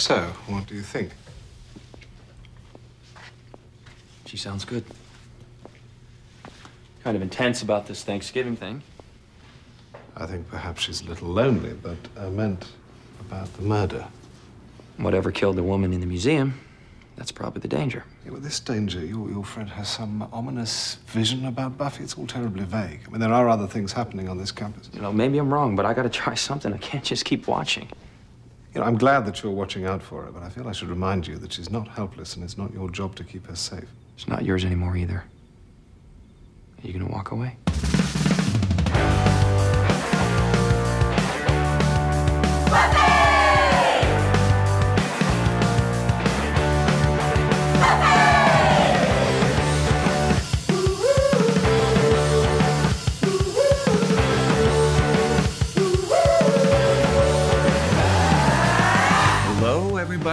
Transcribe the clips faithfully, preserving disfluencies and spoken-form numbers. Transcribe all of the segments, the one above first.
So, what do you think? She sounds good. Kind of intense about this Thanksgiving thing. I think perhaps she's a little lonely, but I meant about the murder. Whatever killed the woman in the museum, that's probably the danger. Yeah, well, this danger, your, your friend has some ominous vision about Buffy. It's all terribly vague. I mean, there are other things happening on this campus. You know, maybe I'm wrong, but I gotta try something. I can't just keep watching. You know, I'm glad that you're watching out for her, but I feel I should remind you that she's not helpless and it's not your job to keep her safe. It's not yours anymore either. Are you gonna walk away?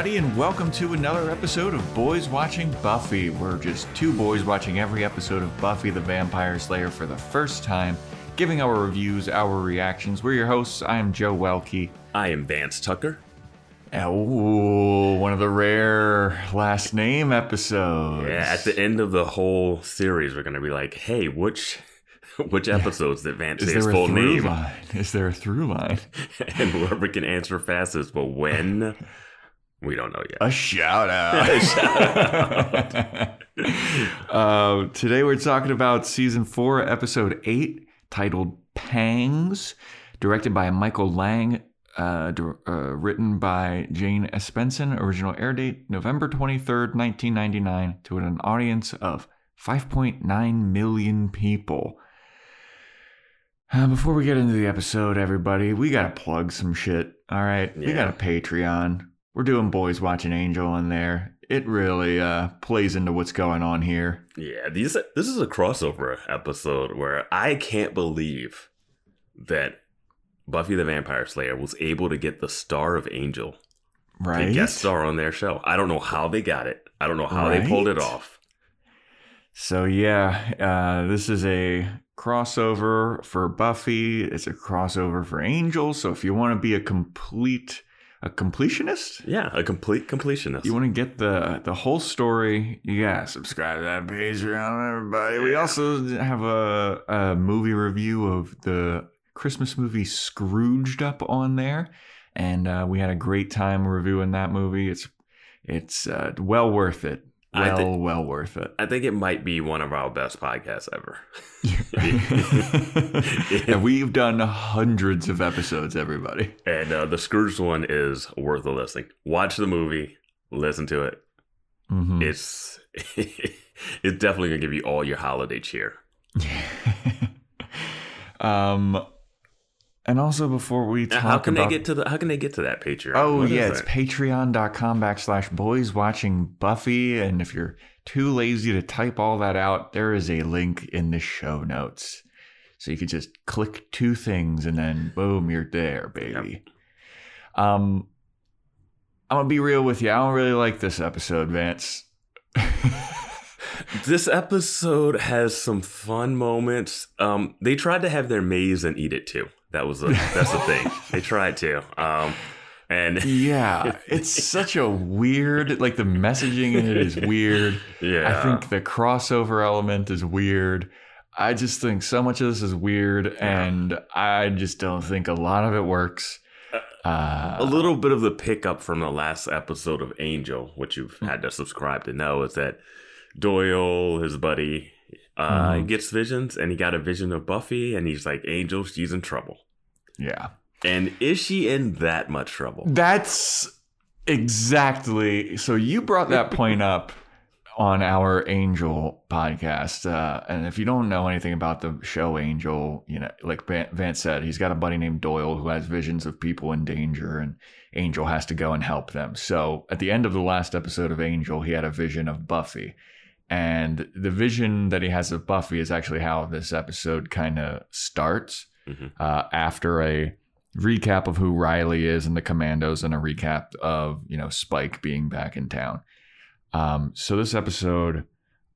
And welcome to another episode of Boys Watching Buffy. We're just two boys watching every episode of Buffy the Vampire Slayer for the first time, giving our reviews, our reactions. We're your hosts. I am Joe Welke. I am Vance Tucker. Oh, one of the rare last name episodes. Yeah, at the end of the whole series, we're going to be like, hey, which... Which episodes yeah. that Vance is his full name? Line? Is there a through line? And whoever can answer fastest, but when... We don't know yet. A shout out. A shout out. uh, today we're talking about season four, episode eight, titled Pangs, directed by Michael Lang, uh, uh, written by Jane Espenson, original air date November twenty-third, nineteen ninety-nine, to an audience of five point nine million people. Uh, before we get into the episode, everybody, we got to plug some shit. All right. Yeah. We got a Patreon. We're doing Boys Watching Angel in there. It really uh, plays into what's going on here. Yeah, these this is a crossover episode where I can't believe that Buffy the Vampire Slayer was able to get the star of Angel. Right. To guest star on their show. I don't know how they got it. I don't know how right? they pulled it off. So, yeah, uh, this is a crossover for Buffy. It's a crossover for Angel. So if you want to be a complete... A completionist? Yeah, a complete completionist. You want to get the the whole story, you gotta subscribe to that Patreon, everybody. We also have a, a movie review of the Christmas movie Scrooged up on there, and uh, we had a great time reviewing that movie. It's it's uh, well worth it. Well, think, well worth it. I think it might be one of our best podcasts ever. And we've done hundreds of episodes, everybody. And uh, the Scrooge one is worth a listening. Watch the movie, listen to it. Mm-hmm. It's it's definitely gonna give you all your holiday cheer. um. And also, before we talk, how can about, they get to the how can they get to that Patreon? Oh what yeah, it's patreon dot com backslash boys watching Buffy. And if you're too lazy to type all that out, there is a link in the show notes, so you can just click two things and then boom, you're there, baby. Yep. Um, I'm gonna be real with you. I don't really like this episode, Vance. This episode has some fun moments. Um, they tried to have their maze and eat it too. That was a, that's the thing. They tried to. Um, and yeah, it's such a weird, like the messaging in it is weird. Yeah. I think the crossover element is weird. I just think so much of this is weird, yeah. and I just don't think a lot of it works. Uh, a little bit of the pickup from the last episode of Angel, which you've had to subscribe to know, is that Doyle, his buddy, uh, mm-hmm. gets visions, and he got a vision of Buffy, and he's like, Angel, she's in trouble. Yeah. And is she in that much trouble? That's exactly. So you brought that point up on our Angel podcast. Uh, and if you don't know anything about the show Angel, you know, like Vance said, he's got a buddy named Doyle who has visions of people in danger, and Angel has to go and help them. So at the end of the last episode of Angel, he had a vision of Buffy. And the vision that he has of Buffy is actually how this episode kind of starts, mm-hmm. uh, after a recap of who Riley is and the Commandos, and a recap of, you know, Spike being back in town. Um, so this episode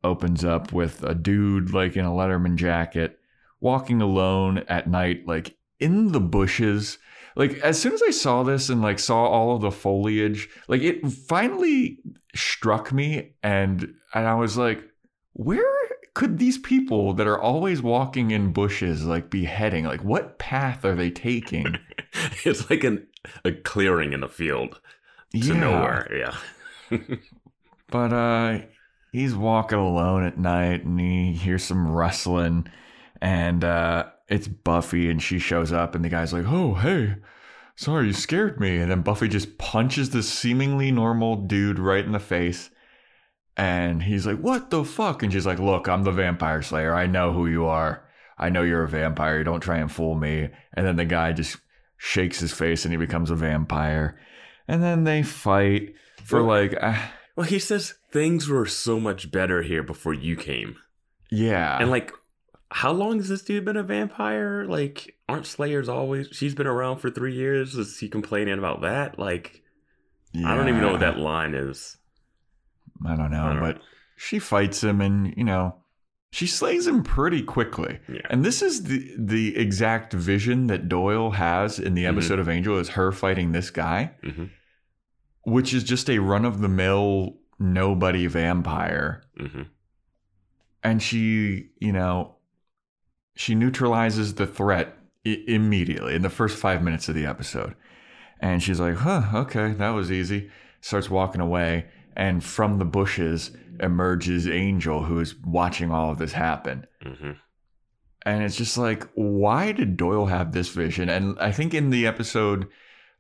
opens up with a dude like in a Letterman jacket walking alone at night, like in the bushes like as soon as I saw this and like saw all of the foliage, like it finally struck me, and and I was like, where could these people that are always walking in bushes like be heading? Like what path are they taking? It's like an a clearing in a field to yeah. nowhere. Yeah. But uh he's walking alone at night and he hears some rustling, and uh it's Buffy, and she shows up, and the guy's like, oh, hey, sorry, you scared me. And then Buffy just punches this seemingly normal dude right in the face. And he's like, what the fuck? And she's like, look, I'm the vampire slayer. I know who you are. I know you're a vampire. Don't try and fool me. And then the guy just shakes his face and he becomes a vampire. And then they fight for well, like... Uh, well, he says things were so much better here before you came. Yeah. And like, how long has this dude been a vampire? Like, aren't slayers always... She's been around for three years. Is he complaining about that? Like, yeah. I don't even know what that line is. I don't know, I don't but know. She fights him, and, you know, she slays him pretty quickly. Yeah. And this is the the exact vision that Doyle has in the episode mm-hmm. of Angel, is her fighting this guy, mm-hmm. which is just a run-of-the-mill nobody vampire. Mm-hmm. And she, you know, she neutralizes the threat I- immediately in the first five minutes of the episode. And she's like, huh, okay, that was easy. Starts walking away. And from the bushes emerges Angel, who is watching all of this happen. Mm-hmm. And it's just like, why did Doyle have this vision? And I think in the episode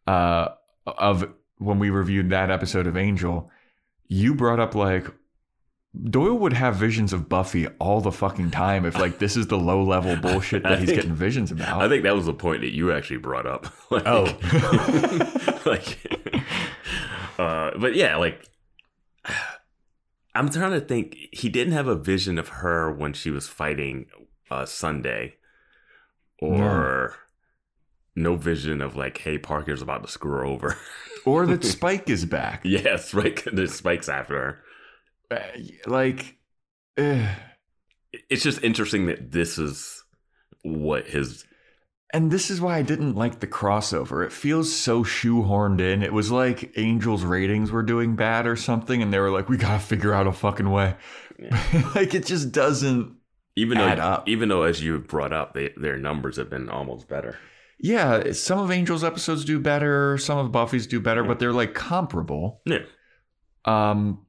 uh, of when we reviewed that episode of Angel, you brought up like Doyle would have visions of Buffy all the fucking time. If like this is the low level bullshit that I he's think, getting visions about. I think that was the point that you actually brought up. Like, oh, like, uh, but yeah, like. I'm trying to think. He didn't have a vision of her when she was fighting uh, Sunday, or no. no vision of like, hey, Parker's about to screw her over, or that Spike is back. Yes, right. The Spike's after her. Uh, like, uh, it's just interesting that this is what his. And this is why I didn't like the crossover. It feels so shoehorned in. It was like Angel's ratings were doing bad or something, and they were like, we gotta figure out a fucking way. Yeah. Like, it just doesn't even add though, up. Even though, as you brought up, they, their numbers have been almost better. Yeah, some of Angel's episodes do better. Some of Buffy's do better, yeah. But they're, like, comparable. Yeah. Um,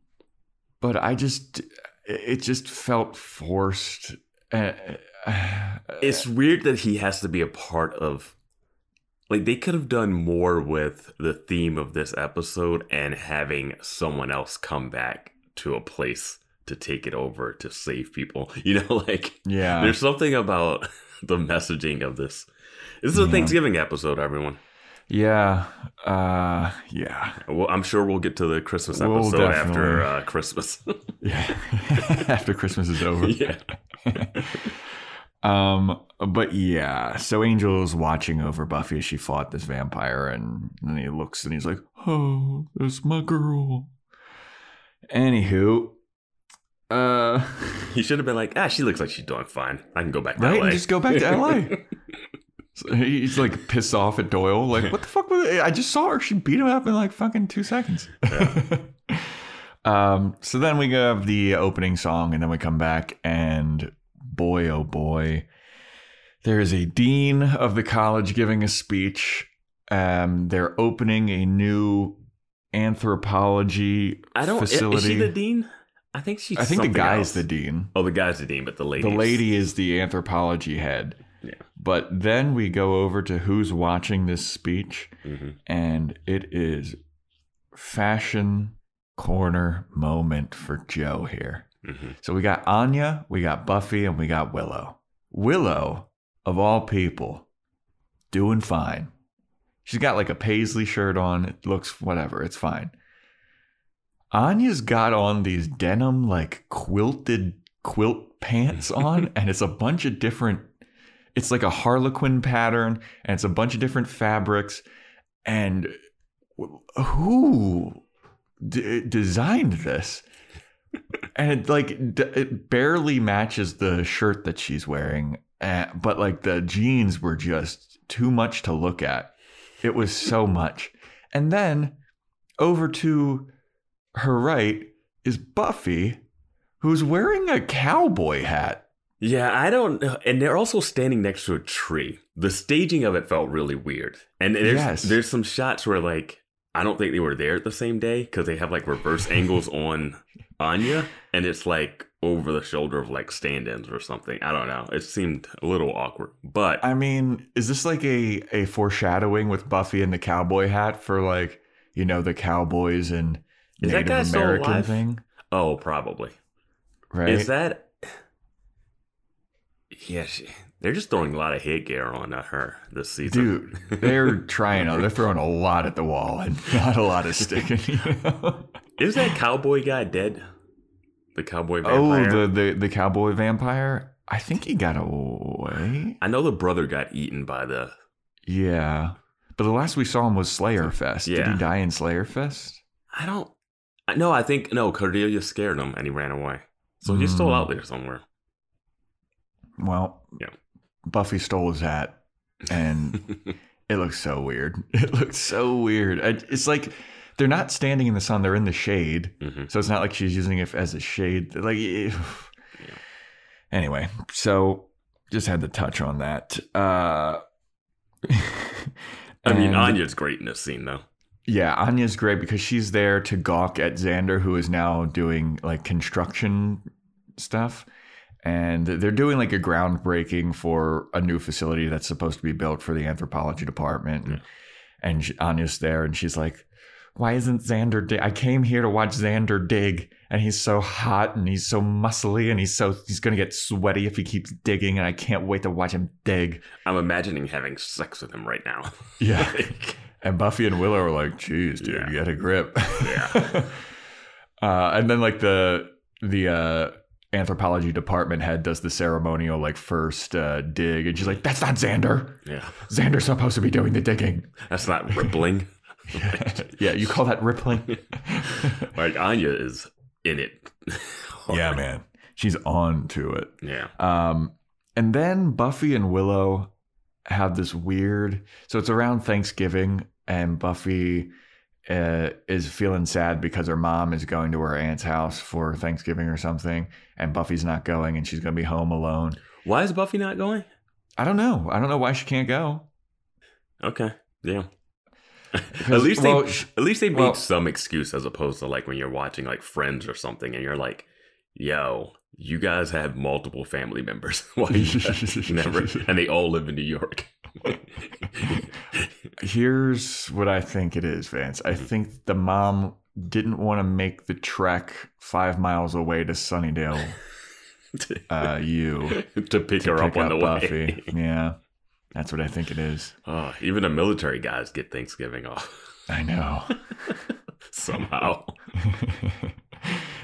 But I just... It just felt forced... Uh, it's weird that he has to be a part of, like, they could have done more with the theme of this episode and having someone else come back to a place to take it over to save people, you know, like, yeah, there's something about the messaging of this. This is a yeah. Thanksgiving episode, everyone. Yeah. Uh, yeah. Well, I'm sure we'll get to the Christmas episode we'll after uh, Christmas. Yeah. After Christmas is over. Yeah. um, but yeah. So Angel is watching over Buffy as she fought this vampire, and then he looks and he's like, oh, that's my girl. Anywho. Uh, he should have been like, ah, she looks like she's doing fine. I can go back to right? L A. Just go back to L A. So he's like pissed off at Doyle. Like, what the fuck? Was I just saw her. She beat him up in like fucking two seconds. Yeah. um. So then we have the opening song, and then we come back, and boy, oh boy, there is a dean of the college giving a speech. Um, they're opening a new anthropology I don't, facility. Is she the dean? I think she's. I think the guy's else. the dean. Oh, the guy's the dean, but the lady. The lady is the anthropology head. Yeah. But then we go over to who's watching this speech, mm-hmm. and it is fashion corner moment for Joe here. Mm-hmm. So we got Anya, we got Buffy, and we got Willow. Willow, of all people, doing fine. She's got like a paisley shirt on. It looks whatever. It's fine. Anya's got on these denim like quilted quilt pants on, and it's a bunch of different... It's like a harlequin pattern, and it's a bunch of different fabrics. And who d- designed this? And it like d- it barely matches the shirt that she's wearing, uh, but like the jeans were just too much to look at. It was so much. And then over to her right is Buffy, who's wearing a cowboy hat. Yeah, I don't know. And they're also standing next to a tree. The staging of it felt really weird. And there's yes. there's some shots where, like, I don't think they were there the same day because they have, like, reverse angles on Anya. And it's, like, over the shoulder of, like, stand-ins or something. I don't know. It seemed a little awkward. But I mean, is this, like, a, a foreshadowing with Buffy and the cowboy hat for, like, you know, the cowboys and is Native that guy American still alive? Thing? Oh, probably. Right. Is that... Yeah, she, they're just throwing a lot of headgear on her this season. Dude, they're trying. They're throwing a lot at the wall and not a lot of sticking. You know? Is that cowboy guy dead? The cowboy vampire? Oh, the, the, the cowboy vampire? I think he got away. I know the brother got eaten by the... Yeah. But the last we saw him was Slayer Fest. Yeah. Did he die in Slayer Fest? I don't... No, I think... No, Cordelia scared him and he ran away. So mm. he's still out there somewhere. Well, yeah. Buffy stole his hat, and it looks so weird. It looks so weird. It's like they're not standing in the sun; they're in the shade. Mm-hmm. So it's not like she's using it as a shade. Like, yeah. Anyway, so just had to touch on that. Uh, I mean, Anya's great in this scene, though. Yeah, Anya's great because she's there to gawk at Xander, who is now doing like construction stuff. And they're doing like a groundbreaking for a new facility that's supposed to be built for the anthropology department. And, yeah. and she, Anya's there and she's like, why isn't Xander dig? I came here to watch Xander dig. And he's so hot and he's so muscly and he's so he's going to get sweaty if he keeps digging. And I can't wait to watch him dig. I'm imagining having sex with him right now. Yeah. like, and Buffy and Willow are like, geez, dude, yeah. get a grip. Yeah. uh, and then like the the. Uh, anthropology department head does the ceremonial like first uh, dig and she's like, that's not Xander. Yeah. Xander's supposed to be doing the digging. That's not rippling. yeah. yeah, you call that rippling? like Anya is in it. yeah, man. She's on to it. Yeah. Um, and then Buffy and Willow have this weird, so it's around Thanksgiving and Buffy Uh, is feeling sad because her mom is going to her aunt's house for Thanksgiving or something, and Buffy's not going, and she's going to be home alone. Why is Buffy not going? I don't know. I don't know why she can't go. Okay, yeah. at least well, they at least they made well, some excuse as opposed to like when you're watching like Friends or something, and you're like, "Yo, you guys have multiple family members, why you guys never, and they all live in New York." Here's what I think it is, Vance. I think the mom didn't want to make the trek five miles away to Sunnydale. Uh, you to pick to her pick up on the Buffy. Way. Yeah, that's what I think it is. Oh, even the military guys get Thanksgiving off. I know. Somehow.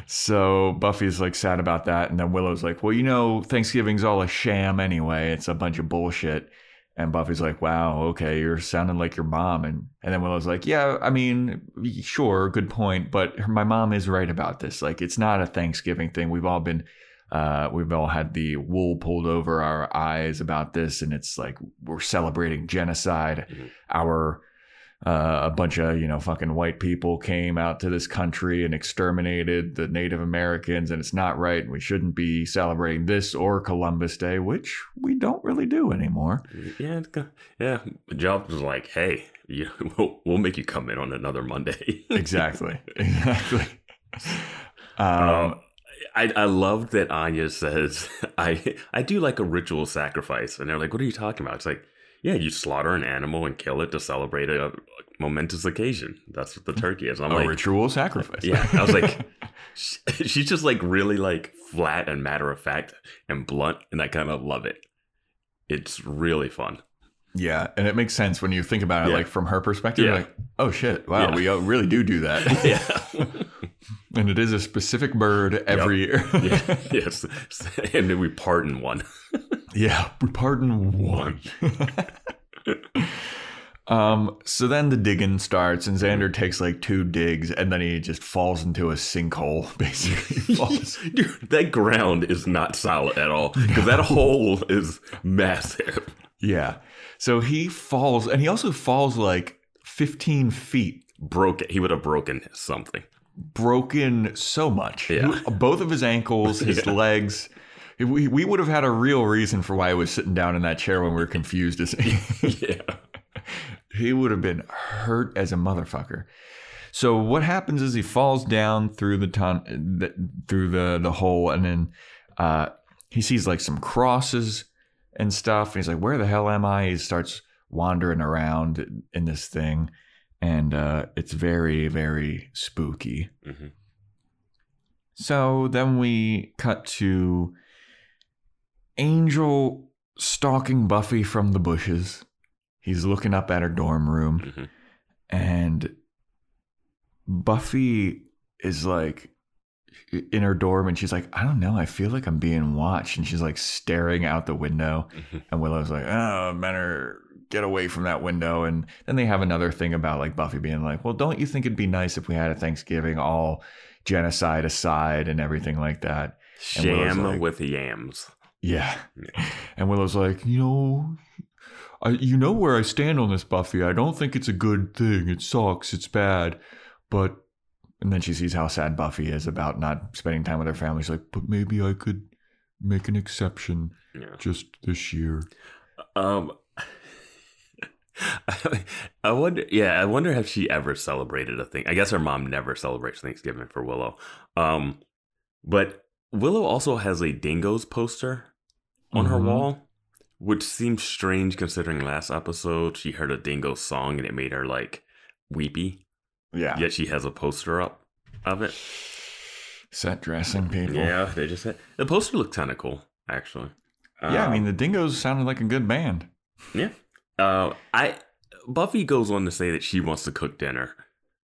So Buffy's like sad about that, and then Willow's like, "Well, you know, Thanksgiving's all a sham anyway. It's a bunch of bullshit." And Buffy's like, wow, okay, you're sounding like your mom. And and then Willow's like, yeah, I mean, sure, good point. But my mom is right about this. Like, it's not a Thanksgiving thing. We've all been, uh, we've all had the wool pulled over our eyes about this. And it's like, we're celebrating genocide. Mm-hmm. Our, uh, a bunch of, you know, fucking white people came out to this country and exterminated the Native Americans. And it's not right. And we shouldn't be celebrating this or Columbus Day, which we don't really do anymore. Yeah, yeah. Jobs was like, hey, you, we'll, we'll make you come in on another Monday. exactly, exactly. Um, um, I I loved that Anya says, I I do like a ritual sacrifice, and they're like, what are you talking about? It's like, yeah, you slaughter an animal and kill it to celebrate a momentous occasion. That's what the turkey is. I'm a like, ritual sacrifice. Yeah, I was like, she's just like really like flat and matter of fact and blunt, and I kind of love it. It's really fun. Yeah, and it makes sense when you think about it, yeah. like from her perspective. Yeah. You're like, oh shit, wow, yeah. we really do do that. yeah. And it is a specific bird every yep. year. yeah. Yes. And then we pardon one. yeah. We pardon one. um, so then the digging starts and Xander takes like two digs and then he just falls into a sinkhole. Basically, falls. Dude, that ground is not solid at all because no. that hole is massive. Yeah. So he falls, and he also falls like fifteen feet. Broke it. He would have broken something. Broken so much. Yeah. Both of his ankles, his yeah. legs. We, we would have had a real reason for why he was sitting down in that chair when we were confused. As yeah. He would have been hurt as a motherfucker. So what happens is he falls down through the ton, the, through the, the hole, and then uh, he sees like some crosses and stuff. And he's like, where the hell am I? He starts wandering around in this thing. And uh, it's very, very spooky. Mm-hmm. So then we cut to Angel stalking Buffy from the bushes. He's looking up at her dorm room. Mm-hmm. And Buffy is like in her dorm, and she's like, I don't know, I feel like I'm being watched. And she's like staring out the window. Mm-hmm. And Willow's like, oh, men are... get away from that window. And then they have another thing about like Buffy being like, well, don't you think it'd be nice if we had a Thanksgiving, all genocide aside and everything like that? Sham like, with yams. Yeah. yeah. And Willow's like, you know, I, you know where I stand on this, Buffy. I don't think it's a good thing. It sucks. It's bad. But, and then she sees how sad Buffy is about not spending time with her family. She's like, but maybe I could make an exception yeah. just this year. Um, I wonder, yeah, I wonder if she ever celebrated a thing. I guess her mom never celebrates Thanksgiving for Willow. Um, but Willow also has a Dingoes poster on mm-hmm. her wall, which seems strange considering last episode she heard a Dingo song and it made her like weepy. Yeah. Yet she has a poster up of it. Set dressing people. Yeah, they just said the poster looked kind of cool, actually. Yeah, um, I mean, the Dingoes sounded like a good band. Yeah. Uh, I Buffy goes on to say that she wants to cook dinner,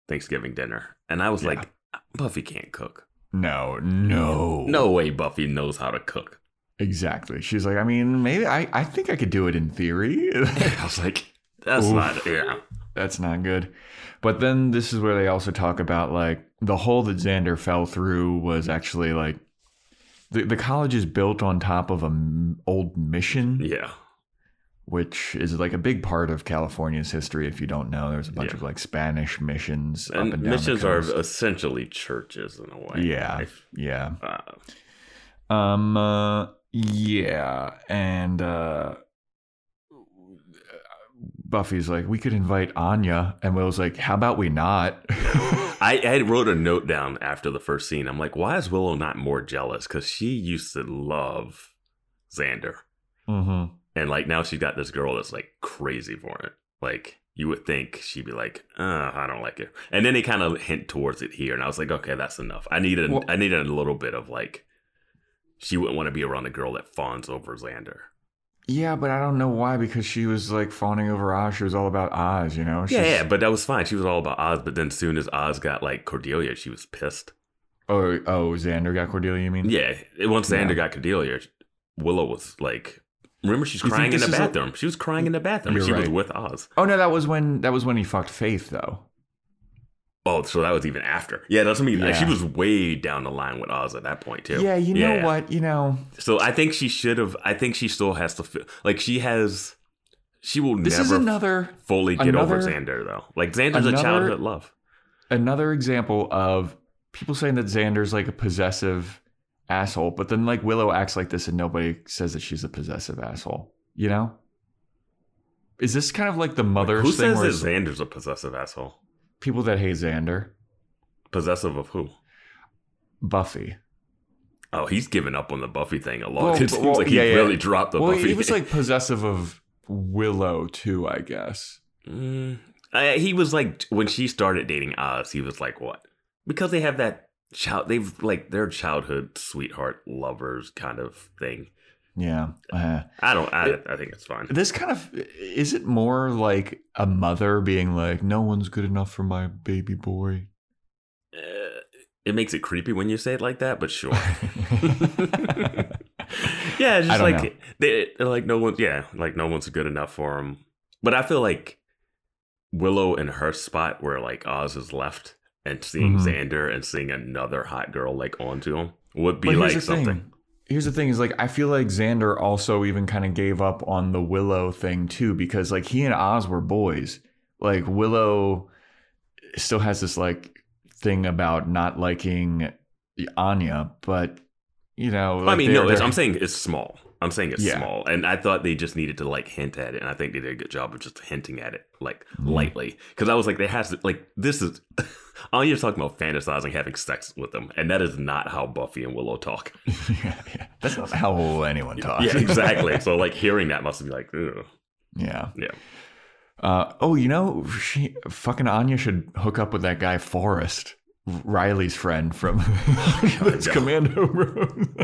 Thanksgiving dinner. And I was yeah. like, Buffy can't cook. No, no. No way Buffy knows how to cook. Exactly. She's like, I mean, maybe I, I think I could do it in theory. I was like, that's Oof, not, yeah. That's not good. But then this is where they also talk about like the hole that Xander fell through was actually like the, the college is built on top of an old mission. Yeah. Which is like a big part of California's history. If you don't know, there's a bunch yeah. of like Spanish missions and up and down missions the coast. Are essentially churches in a way. Yeah, if, yeah, uh, um, uh, yeah. And uh, Buffy's like, we could invite Anya, and Willow's like, how about we not? I, I wrote a note down after the first scene. I'm like, why is Willow not more jealous? Because she used to love Xander. Mm-hmm. And, like, now she's got this girl that's, like, crazy for it. Like, you would think she'd be like, uh, I don't like it. And then they kind of hint towards it here. And I was like, okay, that's enough. I needed, well, I needed a little bit of, like, she wouldn't want to be around a girl that fawns over Xander. Yeah, but I don't know why. Because she was, like, fawning over Oz. She was all about Oz, you know? She's... Yeah, yeah, but that was fine. She was all about Oz. But then as soon as Oz got, like, Cordelia, she was pissed. Oh, oh, Xander got Cordelia, you mean? Yeah. Once Xander yeah. got Cordelia, Willow was, like... Remember, she's you crying in the bathroom. A... She was crying in the bathroom. You're she right. was with Oz. Oh no, that was when that was when he fucked Faith, though. Oh, so that was even after. Yeah, that's what I mean. Yeah. Like, she was way down the line with Oz at that point too. Yeah, you yeah. know what, you know. So I think she should have. I think she still has to feel like she has. She will this never is another, fully get another, over Xander though. Like Xander's another, a childhood love. Another example of people saying that Xander's like a possessive asshole, but then like Willow acts like this and nobody says that she's a possessive asshole, you know? Is this kind of like the mother's who thing? Who says that Xander's a possessive asshole? People that hate Xander. Possessive of who? Buffy. Oh, he's given up on the Buffy thing a lot. Well, it seems well, like he yeah, really yeah. dropped the well, Buffy. He was like possessive of Willow too, I guess. Mm, I, he was like, when she started dating Oz, he was like, what? Because they have that Child, they've like their childhood sweetheart lovers kind of thing. Yeah, uh, I don't. I, it, I think it's fine. This kind of is it more like a mother being like, "No one's good enough for my baby boy." Uh, it makes it creepy when you say it like that, but sure. yeah, it's just like they, they're like no one. Yeah, like no one's good enough for him. But I feel like Willow in her spot where like Oz is left. And seeing mm-hmm. Xander and seeing another hot girl like onto him would be like something. Thing. here's the thing is, like, I feel like Xander also even kind of gave up on the Willow thing too, because like he and Oz were boys. Like Willow still has this like thing about not liking Anya, but you know, like I mean, no, it's, I'm saying it's small. I'm saying it's yeah. small, and I thought they just needed to like hint at it, and I think they did a good job of just hinting at it, like mm. lightly, because I was like, they has to like this is Anya's talking about fantasizing having sex with them, and that is not how Buffy and Willow talk. yeah, yeah. That's not how anyone talks. Yeah, exactly. So like hearing that must be like, ew. yeah, yeah. Uh, oh, you know, she fucking Anya should hook up with that guy Forrest, Riley's friend from his commando room.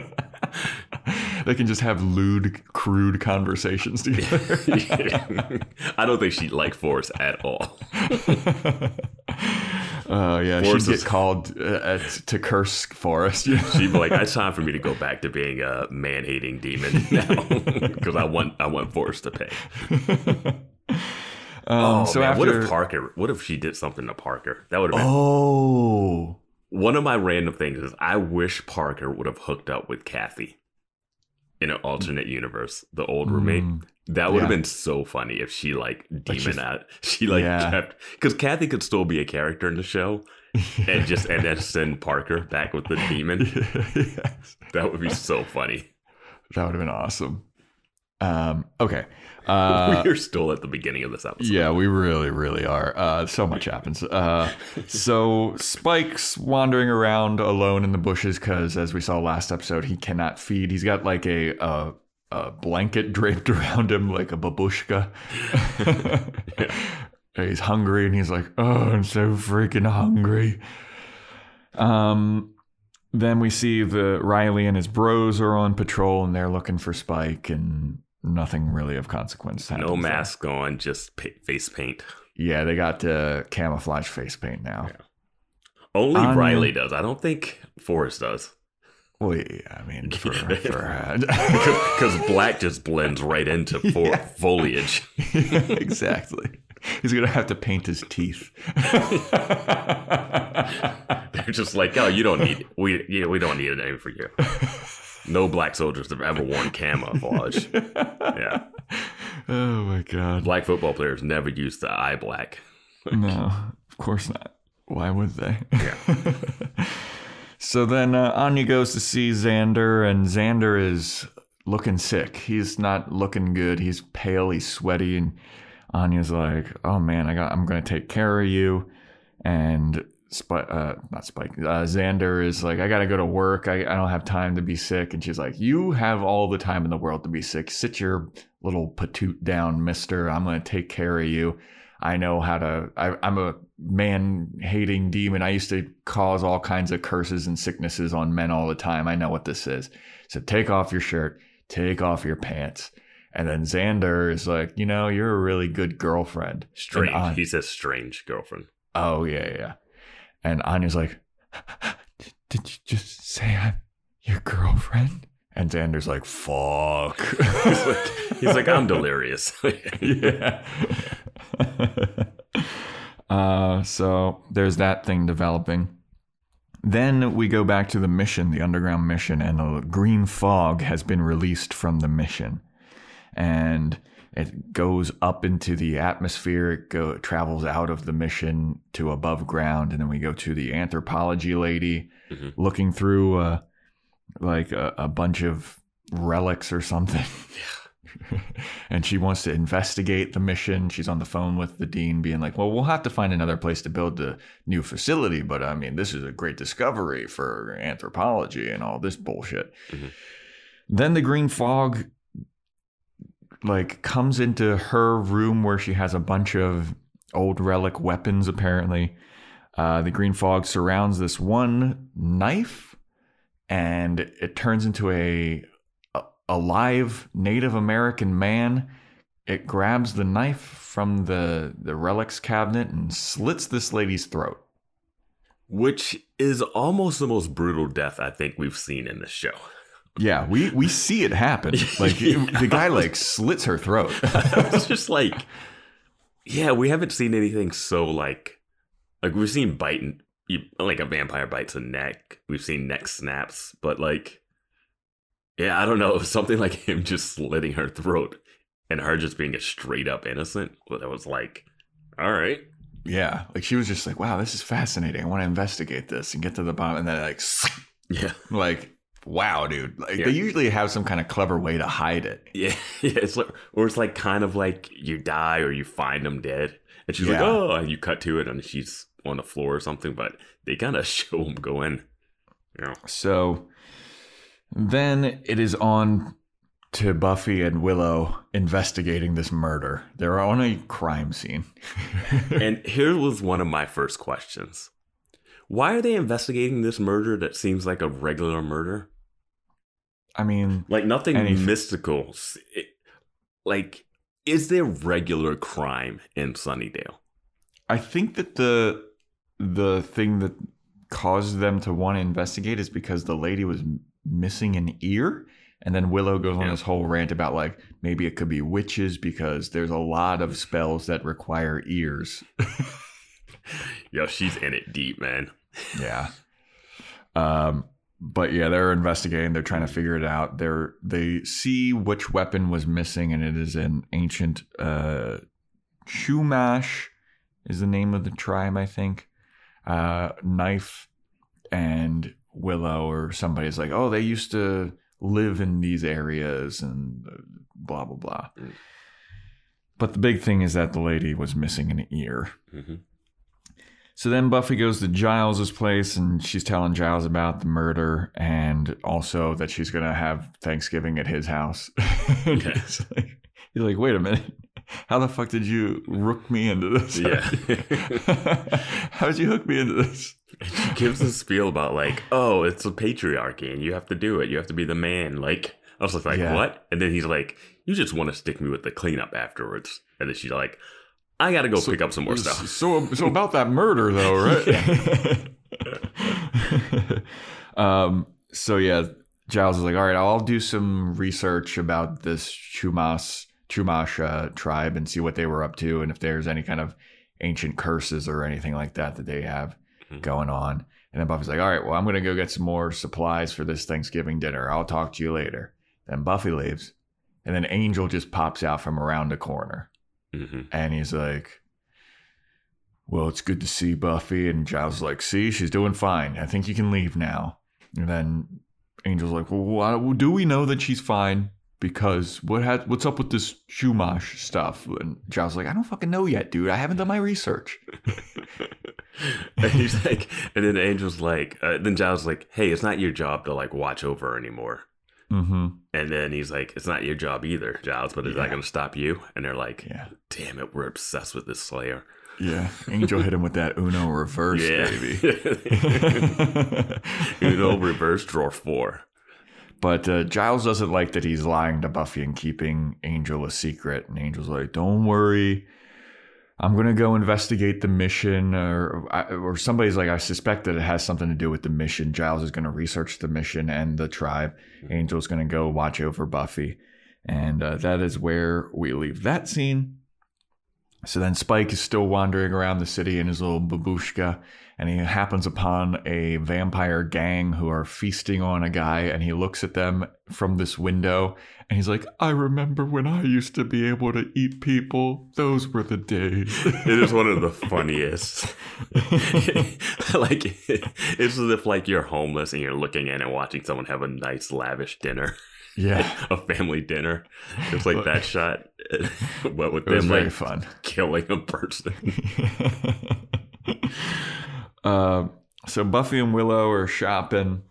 They can just have lewd, crude conversations together. yeah. I don't think she'd like Forrest at all. Oh, uh, yeah. Forrest she'd get is... called uh, to curse Forrest. Yeah. She'd be like, it's time for me to go back to being a man-hating demon now because I want I want Forrest to pay. Um, oh, so man, after... what if Parker, what if she did something to Parker? That would have been... Oh. One of my random things is I wish Parker would have hooked up with Kathy. In an alternate universe, the old roommate, mm, that would yeah. have been so funny if she like demonized. She like yeah. kept because Kathy could still be a character in the show, and just and then send Parker back with the demon. yes. That would be so funny. That would have been awesome. Um, okay, uh, we are still at the beginning of this episode. Yeah, we really, really are. Uh, so much happens. Uh, so Spike's wandering around alone in the bushes because, as we saw last episode, he cannot feed. He's got like a a, a blanket draped around him, like a babushka. yeah. He's hungry, and he's like, "Oh, I'm so freaking hungry." Um. Then we see the Riley and his bros are on patrol and they're looking for Spike and nothing really of consequence happens. No mask there. On, just pa- face paint. Yeah, they got uh, camouflage face paint now. Yeah. Only Anya, Riley does. I don't think Forrest does. Well, yeah, I mean, for her. Because black just blends right into for- yeah. foliage. yeah, exactly. He's going to have to paint his teeth. They're just like, oh, you don't need it. We, yeah, we don't need a name for you. No black soldiers have ever worn camouflage. Yeah. Oh, my God. Black football players never use the eye black. No, of course not. Why would they? Yeah. So then uh, Anya goes to see Xander, and Xander is looking sick. He's not looking good. He's pale. He's sweaty, and Anya's like, oh, man, I got, I'm going to take care of you. And Spike, uh, not Spike, uh, Xander is like, I got to go to work. I, I don't have time to be sick. And she's like, you have all the time in the world to be sick. Sit your little patoot down, mister. I'm going to take care of you. I know how to, I, I'm a man-hating demon. I used to cause all kinds of curses and sicknesses on men all the time. I know what this is. So take off your shirt, take off your pants. And then Xander is like, you know, you're a really good girlfriend. Strange. Anya, he says strange girlfriend. Oh, yeah, yeah. And Anya's like, did you just say I'm your girlfriend? And Xander's like, fuck. he's, like, he's like, I'm delirious. yeah. uh, so there's that thing developing. Then we go back to the mission, the underground mission, and a green fog has been released from the mission. And it goes up into the atmosphere. It go, travels out of the mission to above ground. And then we go to the anthropology lady mm-hmm. looking through uh, like a, a bunch of relics or something. And she wants to investigate the mission. She's on the phone with the dean being like, well, we'll have to find another place to build the new facility. But I mean, this is a great discovery for anthropology and all this bullshit. Mm-hmm. Then the green fog like comes into her room where she has a bunch of old relic weapons, apparently. Uh, the green fog surrounds this one knife, and it turns into a, a, a live Native American man. It grabs the knife from the, the relics cabinet and slits this lady's throat. Which is almost the most brutal death I think we've seen in this show. Yeah, we, we see it happen. Like yeah. the guy like slits her throat. It's just like, yeah, we haven't seen anything so like, like we've seen biting, like a vampire bites a neck. We've seen neck snaps, but like Yeah, I don't know. It was something like him just slitting her throat and her just being a straight up innocent. That was like, all right. Yeah. Like she was just like, wow, this is fascinating. I want to investigate this and get to the bottom. And then like, yeah, like, wow, dude. Like yeah. They usually have some kind of clever way to hide it. Yeah. Yeah. It's like, or it's like kind of like you die or you find them dead. And she's yeah. like, oh, and you cut to it and she's on the floor or something. But they kind of show them going, you know. So then it is on to Buffy and Willow investigating this murder. They're on a crime scene. And here was one of my first questions. Why are they investigating this murder that seems like a regular murder? I mean, like nothing anything. mystical. It, like, is there regular crime in Sunnydale? I think that the the thing that caused them to want to investigate is because the lady was missing an ear. And then Willow goes on yeah. this whole rant about like, maybe it could be witches because there's a lot of spells that require ears. Yo, she's in it deep, man. Yeah. Um, but yeah, they're investigating. They're trying to figure it out. They're, they see which weapon was missing, and it is an ancient uh, Chumash is the name of the tribe, I think, uh, knife. And Willow or somebody's like, oh, they used to live in these areas and blah, blah, blah. Mm. But the big thing is that the lady was missing an ear. Mm-hmm. So then Buffy goes to Giles's place and she's telling Giles about the murder and also that she's going to have Thanksgiving at his house. Okay. he's, like, he's like, wait a minute. How the fuck did you rook me into this? Yeah. How did you hook me into this? She gives a spiel about like, oh, it's a patriarchy and you have to do it. You have to be the man. Like, I was just like, yeah. what? And then he's like, you just want to stick me with the cleanup afterwards. And then she's like, I got to go so, pick up some more stuff. So so about that murder though, right? Yeah. um. So yeah, Giles is like, all right, I'll do some research about this Chumash, Chumash uh, tribe and see what they were up to and if there's any kind of ancient curses or anything like that that they have going on. And then Buffy's like, all right, well, I'm going to go get some more supplies for this Thanksgiving dinner. I'll talk to you later. Then Buffy leaves. And then Angel just pops out from around the corner. Mm-hmm. And he's like, well, it's good to see Buffy. And Giles is like, see, she's doing fine. I think you can leave now. And then Angel's like, well, why, do we know that she's fine? Because what had, what's up with this Chumash stuff? And Giles is like, I don't fucking know yet, dude. I haven't done my research. And he's like, and then Angel's like, uh, then Giles is like, hey, it's not your job to like watch over her anymore. Mm-hmm. And then he's like, it's not your job either, Giles, but is yeah. that going to stop you? And they're like, yeah. damn it, we're obsessed with this Slayer. Yeah. Angel hit him with that Uno reverse, yeah. baby. Uno reverse drawer four. But uh, Giles doesn't like that he's lying to Buffy and keeping Angel a secret. And Angel's like, don't worry. I'm going to go investigate the mission, or or somebody's like, I suspect that it has something to do with the mission. Giles is going to research the mission and the tribe. Angel's going to go watch over Buffy. And uh, that is where we leave that scene. So then Spike is still wandering around the city in his little babushka, and he happens upon a vampire gang who are feasting on a guy, and he looks at them from this window, and he's like, I remember when I used to be able to eat people. Those were the days. It is one of the funniest. Like, it's as if, like, you're homeless, and you're looking in and watching someone have a nice, lavish dinner. Yeah, a family dinner. It's like that shot. What with it them like fun. killing a person. uh, so Buffy and Willow are shopping,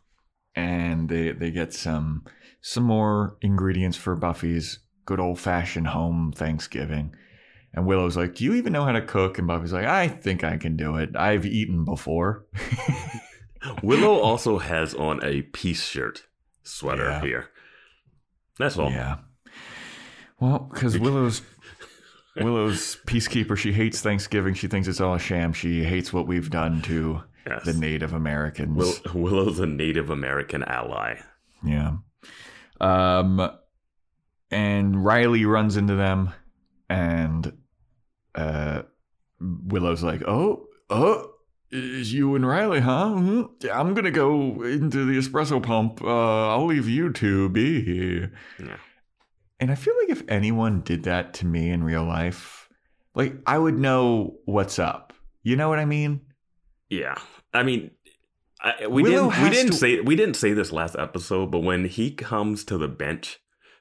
and they they get some some more ingredients for Buffy's good old fashioned home Thanksgiving. And Willow's like, "Do you even know how to cook?" And Buffy's like, "I think I can do it. I've eaten before." Willow also has on a peace shirt sweater yeah. here. That's all. Yeah. Well, because Willow's Willow's peacekeeper, she hates Thanksgiving. She thinks it's all a sham. She hates what we've done to yes. the Native Americans. Will, Willow's a Native American ally. Yeah. Um, and Riley runs into them, and uh, Willow's like, "Oh, oh, is you and Riley, huh? Mm-hmm. Yeah, I'm going to go into the espresso pump. Uh, I'll leave you two be. Yeah. And I feel like if anyone did that to me in real life, like I would know what's up. You know what I mean? Yeah. I mean, I, we Willow didn't we didn't to... say we didn't say this last episode, but when he comes to the bench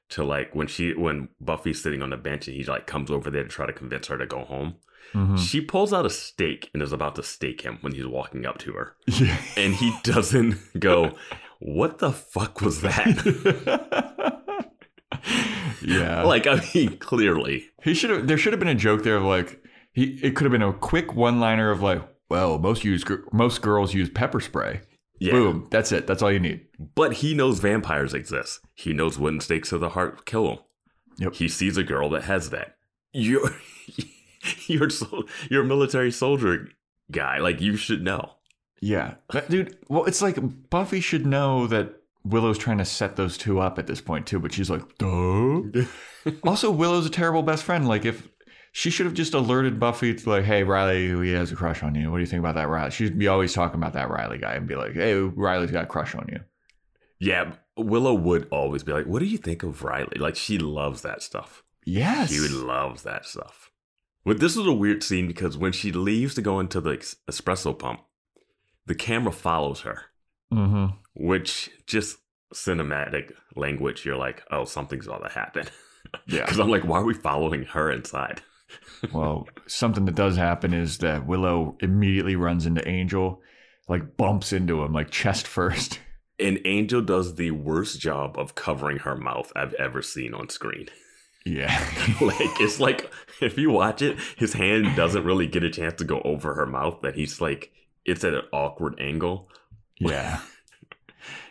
to like when she when Buffy's sitting on the bench and he like comes over there to try to convince her to go home. Mm-hmm. She pulls out a stake and is about to stake him when he's walking up to her. Yeah. And he doesn't go, what the fuck was that? Yeah. Like, I mean, clearly. He should have there should have been a joke there of like he it could have been a quick one-liner of like, well, most use most girls use pepper spray. Yeah. Boom. That's it. That's all you need. But he knows vampires exist. He knows wooden stakes to the heart kill him. Yep. He sees a girl that has that. You're You're so, you're a military soldier guy. Like, you should know. Yeah. Dude, well, it's like Buffy should know that Willow's trying to set those two up at this point, too. But she's like, duh. Also, Willow's a terrible best friend. Like, if she should have just alerted Buffy to, like, hey, Riley, he has a crush on you. What do you think about that, Riley? She'd be always talking about that Riley guy and be like, hey, Riley's got a crush on you. Yeah. Willow would always be like, what do you think of Riley? Like, she loves that stuff. Yes. She loves that stuff. Well, this is a weird scene because when she leaves to go into the espresso pump, the camera follows her, mm-hmm. which just cinematic language. You're like, oh, something's about to happen. Yeah. Because I'm like, why are we following her inside? Well, something that does happen is that Willow immediately runs into Angel, like bumps into him, like chest first. And Angel does the worst job of covering her mouth I've ever seen on screen. Yeah. Like, it's like, if you watch it, his hand doesn't really get a chance to go over her mouth. That he's like, it's at an awkward angle. Yeah.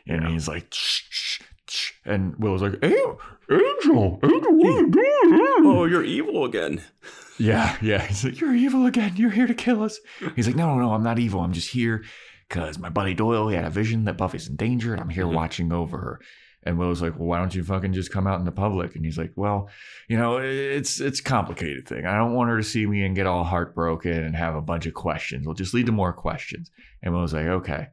And yeah. He's like, shh, shh, shh. And Willow's like, hey, Angel, Angel, what are you doing? Oh, you're evil again. Yeah, yeah. He's like, you're evil again. You're here to kill us. He's like, no, no, no, I'm not evil. I'm just here because my buddy Doyle, he had a vision that Buffy's in danger and I'm here mm-hmm. watching over her. And Willow's like, well, why don't you fucking just come out in the public? And he's like, well, you know, it's it's a complicated thing. I don't want her to see me and get all heartbroken and have a bunch of questions. We'll just lead to more questions. And Willow's like, okay,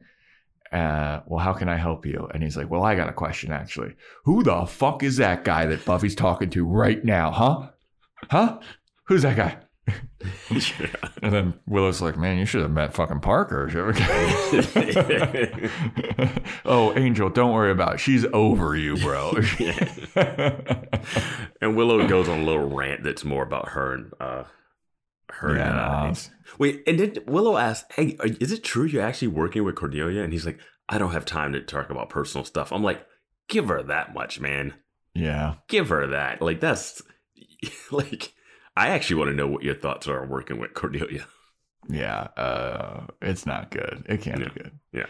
uh, well, how can I help you? And he's like, well, I got a question, actually. Who the fuck is that guy that Buffy's talking to right now? Huh? Huh? Who's that guy? Yeah. And then Willow's like, man, you should have met fucking Parker. Oh, Angel, don't worry about it. She's over you, bro. And Willow goes on a little rant that's more about her and uh, her yeah, and uh, Oz. Wait, and then Willow asks, hey, is it true you're actually working with Cordelia? And he's like, I don't have time to talk about personal stuff. I'm like, give her that much, man. Yeah. Give her that. Like, that's like... I actually want to know what your thoughts are on working with Cordelia. Yeah, uh, it's not good. It can't yeah. be good. Yeah.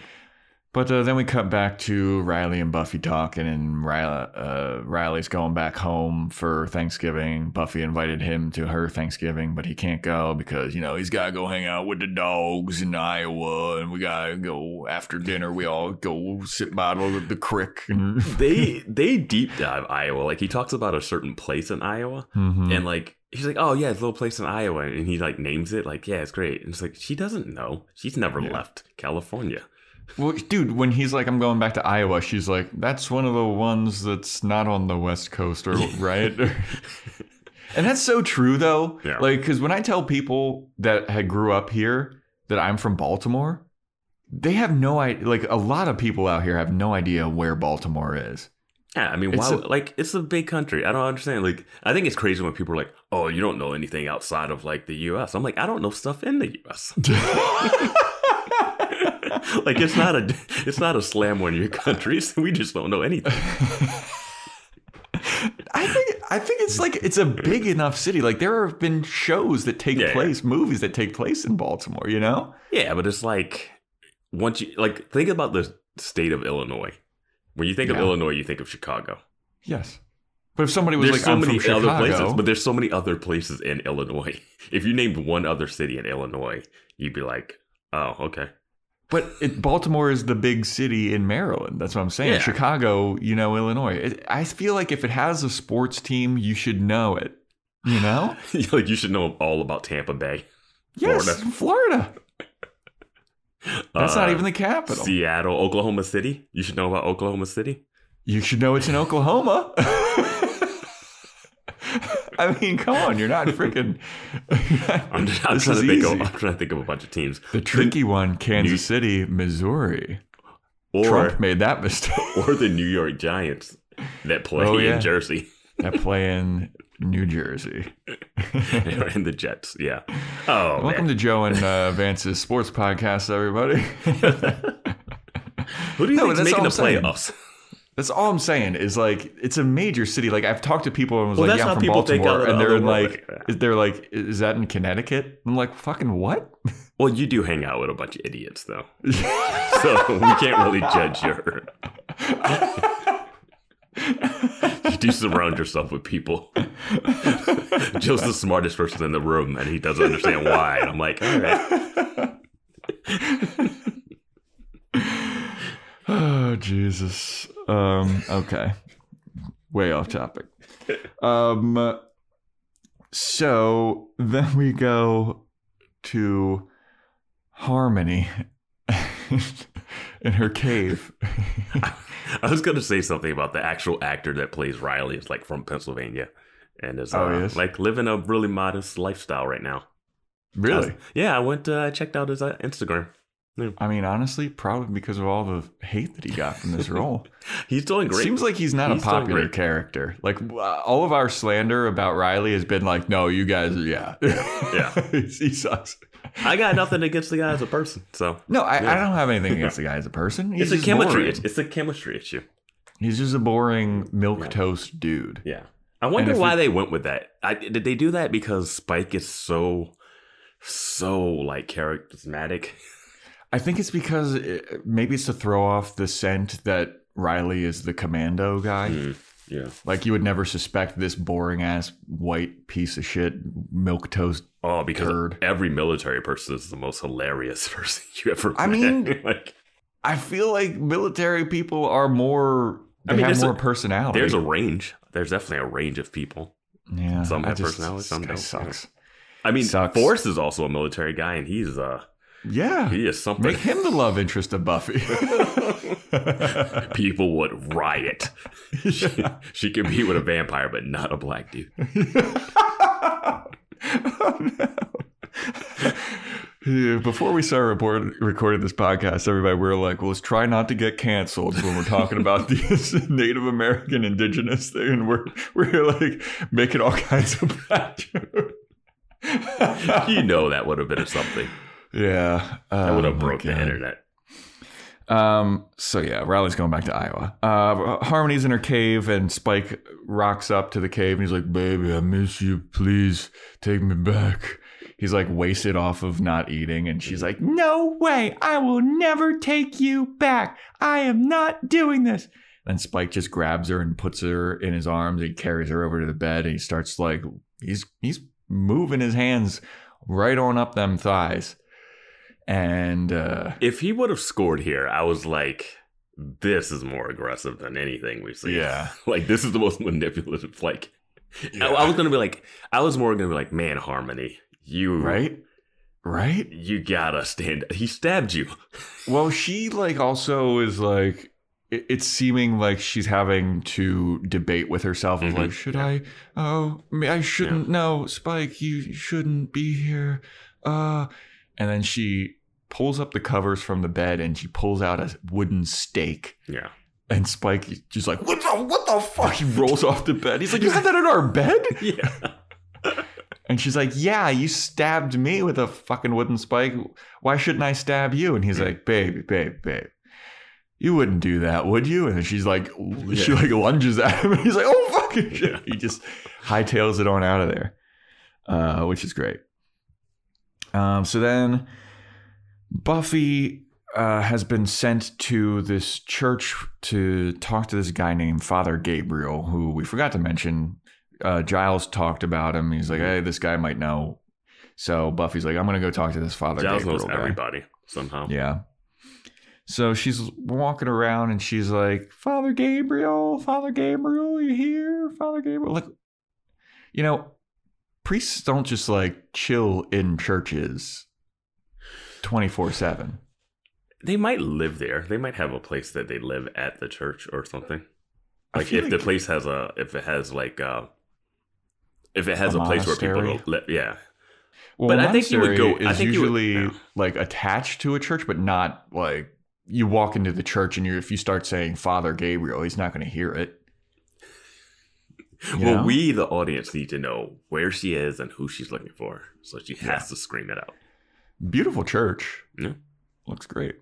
But uh, then we cut back to Riley and Buffy talking, and Riley, uh, Riley's going back home for Thanksgiving. Buffy invited him to her Thanksgiving, but he can't go because, you know, he's got to go hang out with the dogs in Iowa, and we got to go after dinner. We all go sit by the, the creek. And they they deep dive Iowa. Like, he talks about a certain place in Iowa, mm-hmm. and like, he's like, oh, yeah, it's a little place in Iowa. And he, like, names it. Like, yeah, it's great. And it's like, she doesn't know. She's never yeah. left California. Well, dude, when he's like, I'm going back to Iowa, she's like, that's one of the ones that's not on the West Coast, or right? And that's so true, though. Yeah. Like, because when I tell people that had grew up here that I'm from Baltimore, they have no idea. Like, a lot of people out here have no idea where Baltimore is. Yeah, I mean, it's why? A, like, it's a big country. I don't understand. Like, I think it's crazy when people are like, "Oh, you don't know anything outside of like the U S" I'm like, I don't know stuff in the U S Like, it's not a, it's not a slam on your countries. We just don't know anything. I think, I think it's like it's a big enough city. Like, there have been shows that take yeah, place, yeah. movies that take place in Baltimore. You know? Yeah, but it's like once you like think about the state of Illinois. When you think yeah. of Illinois, you think of Chicago. Yes. But if somebody was there's like, so I'm many from other Chicago. Places, but there's so many other places in Illinois. If you named one other city in Illinois, you'd be like, oh, okay. But it, Baltimore is the big city in Maryland. That's what I'm saying. Yeah. Chicago, you know, Illinois. It, I feel like if it has a sports team, you should know it. You know? Like, you should know all about Tampa Bay. Yes, Florida. Florida. That's uh, not even the capital. Seattle, Oklahoma City. You should know about Oklahoma City. You should know it's in Oklahoma. I mean, come on, you're not freaking. I'm, just, I'm, trying to think of, I'm trying to think of a bunch of teams. The tricky the, one, Kansas New, City, Missouri. Or, Trump made that mistake. Or the New York Giants that play oh, yeah. in Jersey. That play in New Jersey. And the Jets, yeah. Oh, Welcome man. to Joe and uh, Vance's sports podcast, everybody. Who do you no, think's making the playoffs? That's all I'm saying is, like, it's a major city. Like, I've talked to people and was well, like, yeah, I'm from Baltimore. And they're like, like they're like, is that in Connecticut? I'm like, fucking what? Well, you do hang out with a bunch of idiots, though. So we can't really judge your... You do surround yourself with people. Joe's the smartest person in the room, and he doesn't understand why. And I'm like, all right. Oh, Jesus. Um, okay. Way off topic. Um, so then we go to Harmony in her cave. I was going to say something about the actual actor that plays Riley is like from Pennsylvania and is, uh, oh, is? like living a really modest lifestyle right now. Really? I was, yeah. I went, uh, I checked out his uh, Instagram. I mean, honestly, probably because of all the hate that he got from this role. He's doing great. It seems like he's not he's a popular character. Like, all of our slander about Riley has been like, no, you guys, yeah. Yeah. He sucks. I got nothing against the guy as a person. So No, I, yeah. I don't have anything against the guy as a person. He's it's, a chemistry, it's, it's a chemistry issue. He's just a boring milk toast yeah. dude. Yeah. I wonder why we, they went with that. I, did they do that because Spike is so, so, like, charismatic? I think it's because it, maybe it's to throw off the scent that Riley is the commando guy. Mm, yeah. Like, you would never suspect this boring ass white piece of shit milk toast. Oh, because turd. Every military person is the most hilarious person you ever met. I mean, like, I feel like military people are more, they I mean, have more a, personality. There's a range. There's definitely a range of people. Yeah. Some have just, personality, some don't. Sucks. I mean, sucks. Forrest is also a military guy, and he's, uh, yeah, he is something. Make him the love interest of Buffy. People would riot. Yeah. She, she can be with a vampire, but not a black dude. Oh, no. Yeah, before we started report, recording this podcast, everybody, we were like, well, let's try not to get canceled when we're talking about this Native American indigenous thing. And we're, we're like making all kinds of bad jokes. You know, that would have been something. Yeah. Uh, that would have broke the internet. Um. So, yeah, Riley's going back to Iowa. Uh, Harmony's in her cave, and Spike rocks up to the cave, and he's like, baby, I miss you. Please take me back. He's like wasted off of not eating, and she's like, no way. I will never take you back. I am not doing this. And Spike just grabs her and puts her in his arms, and he carries her over to the bed, and he starts like, he's he's moving his hands right on up them thighs. And uh, if he would have scored here, I was like, this is more aggressive than anything we've seen. Yeah. Like, this is the most manipulative. Like, yeah. I, I was going to be like, I was more going to be like, man, Harmony, you. Right. Right. You got to stand. He stabbed you. Well, she like also is like, it, it's seeming like she's having to debate with herself. Mm-hmm. Of like, should yeah. I? Oh, I shouldn't. Yeah. No, Spike, you shouldn't be here. Uh, and then she pulls up the covers from the bed, and she pulls out a wooden stake. Yeah. And Spike, she's like, what the, what the fuck? He rolls off the bed. He's like, you had that in our bed? Yeah. And she's like, yeah, you stabbed me with a fucking wooden spike. Why shouldn't I stab you? And he's like, babe, babe, babe, you wouldn't do that, would you? And she's like, yeah. She like lunges at him. And he's like, oh, fucking shit. Yeah. He just hightails it on out of there, uh, which is great. Um, so then Buffy uh, has been sent to this church to talk to this guy named Father Gabriel, who we forgot to mention. Uh, Giles talked about him. He's like, hey, this guy might know. So Buffy's like, I'm going to go talk to this Father Giles Gabriel knows guy. Everybody somehow. Yeah. So she's walking around, and she's like, Father Gabriel, Father Gabriel, you here? Father Gabriel. Like, you know, priests don't just like chill in churches twenty-four seven. they might live there. They might have a place that they live at the church or something. Like if like the place has a, if it has like a, if it has a, a place where people don't live, yeah. Well, but I think you would go. Is I think usually you would, yeah. like attached to a church, but not like you walk into the church and you, if you start saying Father Gabriel, he's not going to hear it. You well, know? We, the audience, need to know where she is and who she's looking for, so she yeah. has to scream it out. Beautiful church. Yeah. Looks great.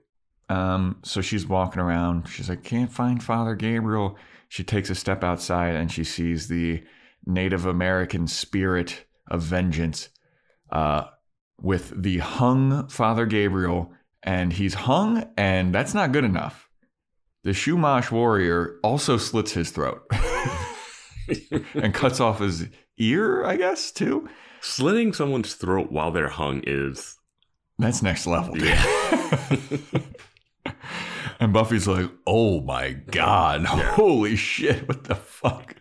Um, so she's walking around. She's like, can't find Father Gabriel. She takes a step outside and she sees the Native American spirit of vengeance uh, with the hung Father Gabriel. And he's hung, and that's not good enough. The Chumash warrior also slits his throat and cuts off his ear, I guess, too. Slitting someone's throat while they're hung is... That's next level, dude. Yeah. And Buffy's like, oh my God, yeah. holy shit, what the fuck?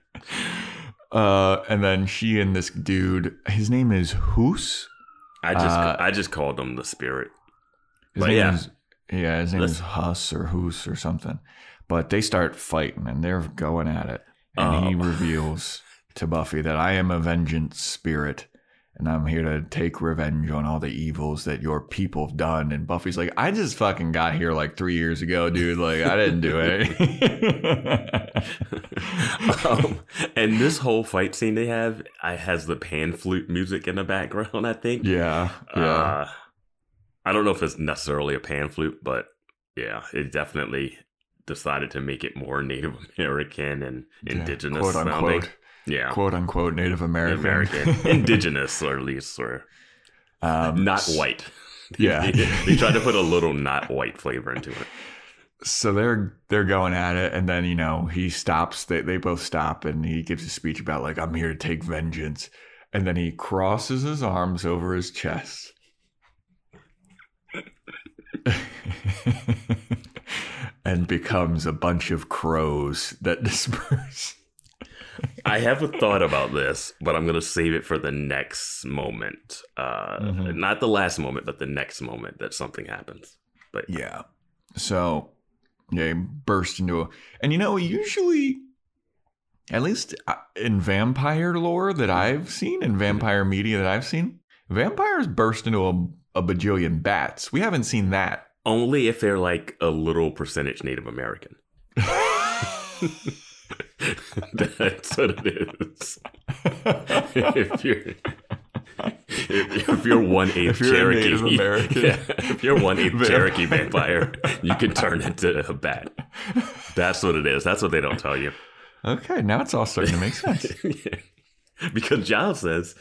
Uh, and then she and this dude, his name is Hus. I just uh, I just called him the spirit. His but name yeah. Is, yeah, his name Let's... is Hus or Hus or something. But they start fighting and they're going at it. And um. he reveals to Buffy that I am a vengeance spirit. And I'm here to take revenge on all the evils that your people have done. And Buffy's like, I just fucking got here like three years ago, dude. Like, I didn't do it. um, and this whole fight scene they have I has the pan flute music in the background, I think. Yeah. yeah. Uh, I don't know if it's necessarily a pan flute, but yeah, it definitely decided to make it more Native American and indigenous yeah, quote, sounding. Unquote. Yeah, quote unquote Native American, American. Indigenous, or at least, or um, not white. Yeah, they, they tried to put a little not white flavor into it. So they're they're going at it, and then you know he stops. They they both stop, and he gives a speech about like I'm here to take vengeance, and then he crosses his arms over his chest. And becomes a bunch of crows that disperse. I have a thought about this, but I'm going to save it for the next moment. Uh, mm-hmm. Not the last moment, but the next moment that something happens. But yeah. So they burst into a... And you know, usually, at least in vampire lore that I've seen, in vampire media that I've seen, vampires burst into a, a bajillion bats. We haven't seen that. Only if they're like a little percentage Native American. That's what it is. If you're if, if you're one eighth Cherokee, yeah, if you're one eighth Cherokee vampire, you can turn into a bat. That's what it is. That's what they don't tell you. Okay, now it's all starting to make sense. Yeah. Because Giles says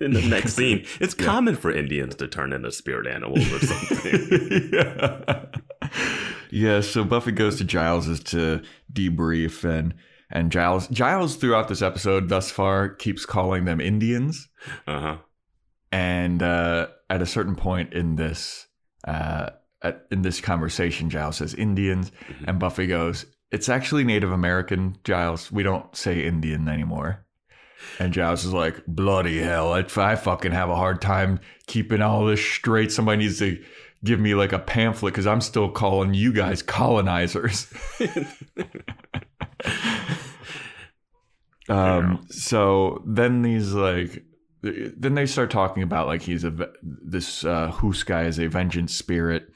in the next scene, it's yeah. common for Indians to turn into spirit animals or something. Yeah. Yeah, so Buffy goes to Giles is to debrief, and and Giles Giles throughout this episode thus far keeps calling them Indians. Uh-huh. And uh, at a certain point in this uh, at, in this conversation, Giles says Indians, mm-hmm. and Buffy goes, "It's actually Native American, Giles. We don't say Indian anymore." And Giles is like, "Bloody hell! I, I fucking have a hard time keeping all this straight. Somebody needs to." Give me like a pamphlet because I'm still calling you guys colonizers. um, so then these like, then they start talking about like he's a this uh, Hus guy is a vengeance spirit,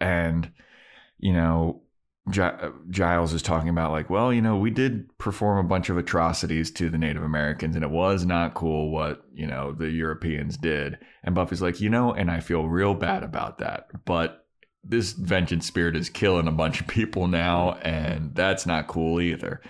and you know G- Giles is talking about like, well, you know, we did perform a bunch of atrocities to the Native Americans, and it was not cool what you know the Europeans did. And Buffy's like, you know, and I feel real bad about that, but this vengeance spirit is killing a bunch of people now, and that's not cool either.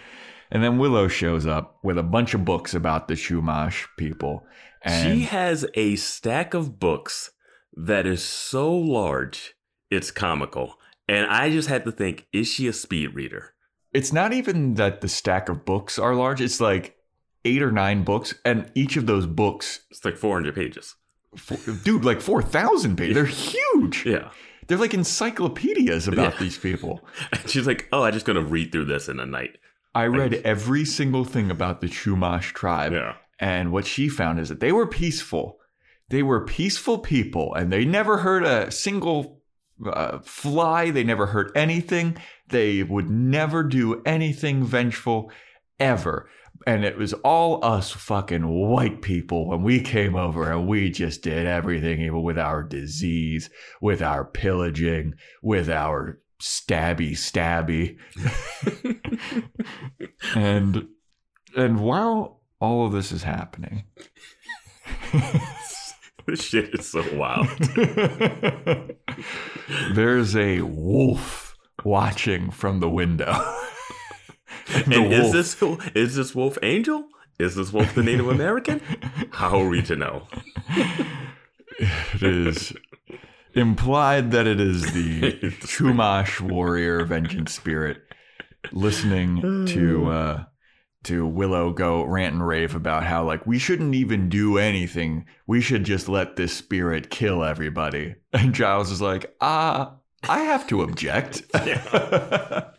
And then Willow shows up with a bunch of books about the Chumash people. And she has a stack of books that is so large, it's comical. And I just had to think, is she a speed reader? It's not even that the stack of books are large. It's like eight or nine books, and each of those books... It's like four hundred pages. Four, dude, like four thousand pages. They're huge. Yeah. They're like encyclopedias about yeah. these people. And she's like, oh, I'm just going to read through this in a night. I read just... every single thing about the Chumash tribe. Yeah. And what she found is that they were peaceful. They were peaceful people, and they never heard a single uh, fly. They never hurt anything. They would never do anything vengeful ever. And it was all us fucking white people when we came over, and we just did everything evil with our disease, with our pillaging, with our stabby stabby. and and while all of this is happening, this shit is so wild. There's a wolf watching from the window. The and wolf. is this is this wolf Angel? Is this wolf the Native American? How are we to know? It is implied that it is the Chumash warrior vengeance spirit listening to uh, to Willow go rant and rave about how, like, we shouldn't even do anything. We should just let this spirit kill everybody. And Giles is like, ah. I have to object. Yeah.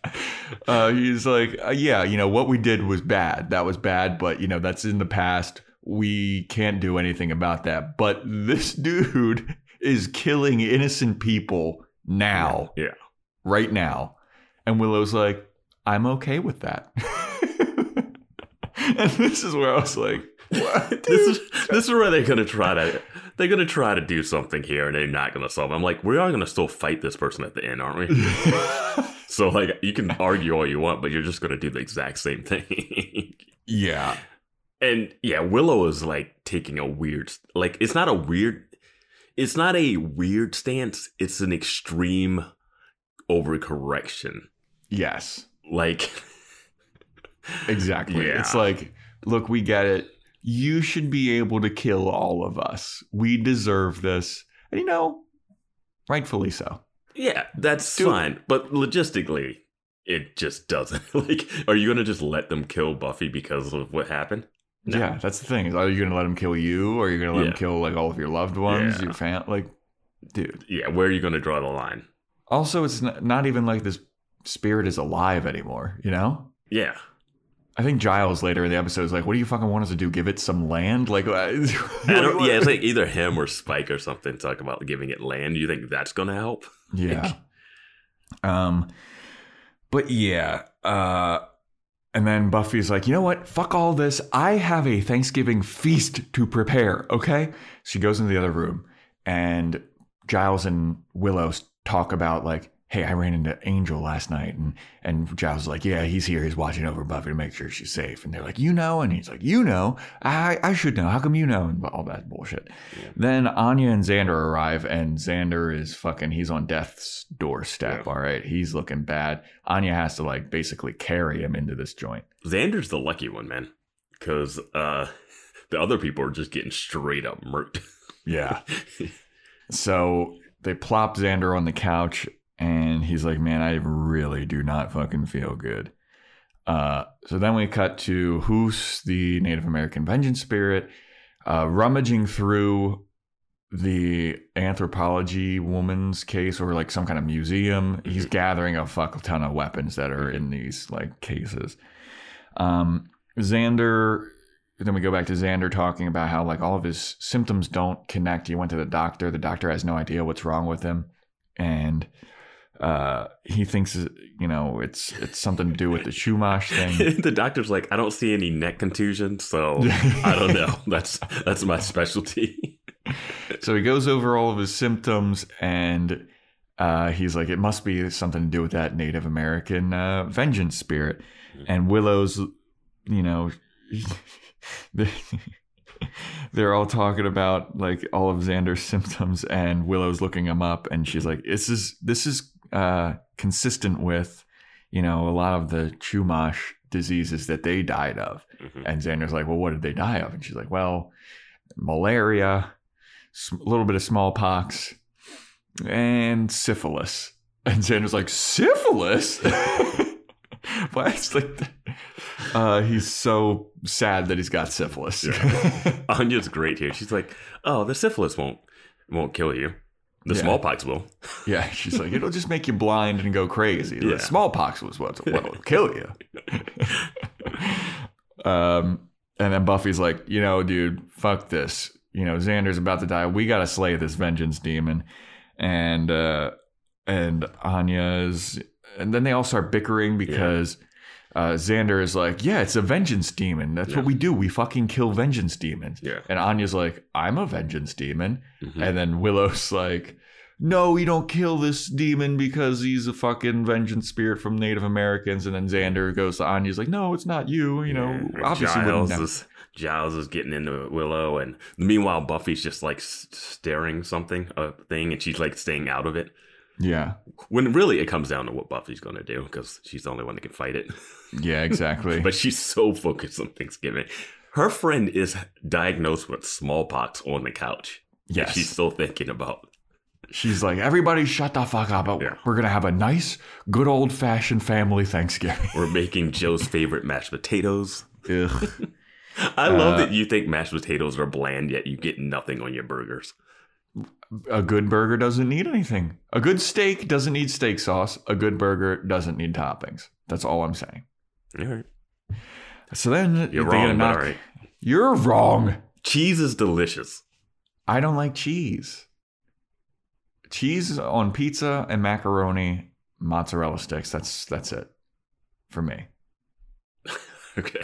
uh, he's like, uh, yeah, you know, what we did was bad. That was bad, but, you know, that's in the past. We can't do anything about that. But this dude is killing innocent people now. Yeah. yeah. Right now. And Willow's like, I'm okay with that. And this is where I was like, what? This is, this is where they're going to try to... They're going to try to do something here, and they're not going to solve it. I'm like, we are going to still fight this person at the end, aren't we? So, like, you can argue all you want, but you're just going to do the exact same thing. Yeah. And, yeah, Willow is, like, taking a weird... Like, it's not a weird... It's not a weird stance. It's an extreme overcorrection. Yes. Like... Exactly. Yeah. It's like, look, we get it. You should be able to kill all of us. We deserve this. And, you know, rightfully so. Yeah, that's Dude. fine. But logistically, it just doesn't. Like, are you going to just let them kill Buffy because of what happened? No. Yeah, that's the thing. Are you going to let them kill you? Or are you going to let yeah. them kill, like, all of your loved ones? Yeah. Your fam- Like, dude. Yeah, where are you going to draw the line? Also, it's not even like this spirit is alive anymore, you know? Yeah. I think Giles later in the episode is like, what do you fucking want us to do? Give it some land? Like, I don't, yeah, it's like either him or Spike or something talk about giving it land. You think that's going to help? Yeah. Like, um, but yeah. Uh, and then Buffy's like, you know what? Fuck all this. I have a Thanksgiving feast to prepare. Okay. She goes into the other room, and Giles and Willow talk about, like, hey, I ran into Angel last night, and, and Giles is like, yeah, he's here. He's watching over Buffy to make sure she's safe. And they're like, you know? And he's like, you know? I, I should know. How come you know? And all that bullshit. Yeah. Then Anya and Xander arrive, and Xander is fucking, he's on death's doorstep, yeah. all right? He's looking bad. Anya has to, like, basically carry him into this joint. Xander's the lucky one, man, because uh, the other people are just getting straight up murked. Yeah. So they plop Xander on the couch. And he's like, man, I really do not fucking feel good. Uh, so then we cut to Hus, the Native American vengeance spirit, uh, rummaging through the anthropology woman's case, or like some kind of museum. He's gathering a fuck ton of weapons that are in these, like, cases. Um, Xander... Then we go back to Xander talking about how, like, all of his symptoms don't connect. He went to the doctor. The doctor has no idea what's wrong with him. And... Uh, he thinks, you know, it's it's something to do with the Chumash thing. The doctor's like, I don't see any neck contusion, so I don't know. That's that's my specialty. So he goes over all of his symptoms, and uh, he's like, it must be something to do with that Native American uh, vengeance spirit. And Willow's, you know, they're all talking about, like, all of Xander's symptoms, and Willow's looking him up, and she's like, this is this is. Uh, consistent with, you know, a lot of the Chumash diseases that they died of. Mm-hmm. And Xander's like, well, what did they die of? And she's like, well, malaria, a little bit of smallpox, and syphilis. And Xander's like, syphilis? Why? It's like, the, uh, he's so sad that he's got syphilis. Yeah. Anya's great here. She's like, oh, the syphilis won't won't kill you. The yeah. smallpox will. Yeah, she's like, it'll just make you blind and go crazy. The yeah. smallpox was what will kill you. um, and then Buffy's like, you know, dude, fuck this. You know, Xander's about to die. We got to slay this vengeance demon. And uh, and Anya's, and then they all start bickering because yeah. uh, Xander is like, yeah, it's a vengeance demon. That's yeah. what we do. We fucking kill vengeance demons. Yeah. And Anya's like, I'm a vengeance demon. Mm-hmm. And then Willow's like, no, we don't kill this demon because he's a fucking vengeance spirit from Native Americans. And then Xander goes to Anya's like, no, it's not you. You know, yeah. obviously Giles is, Giles is getting into Willow. And meanwhile, Buffy's just like staring something, a thing, and she's like staying out of it. Yeah. When really it comes down to what Buffy's going to do, because she's the only one that can fight it. Yeah, exactly. But she's so focused on Thanksgiving. Her friend is diagnosed with smallpox on the couch. Yes. She's still thinking about. She's like, everybody shut the fuck up. Yeah. We're going to have a nice, good old-fashioned family Thanksgiving. We're making Joe's favorite mashed potatoes. Ugh. I uh, love that you think mashed potatoes are bland, yet you get nothing on your burgers. A good burger doesn't need anything. A good steak doesn't need steak sauce. A good burger doesn't need toppings. That's all I'm saying. All right. So then you're wrong, knock, all right. You're wrong. Cheese is delicious. I don't like cheese. Cheese on pizza and macaroni, mozzarella sticks. That's that's it for me. Okay.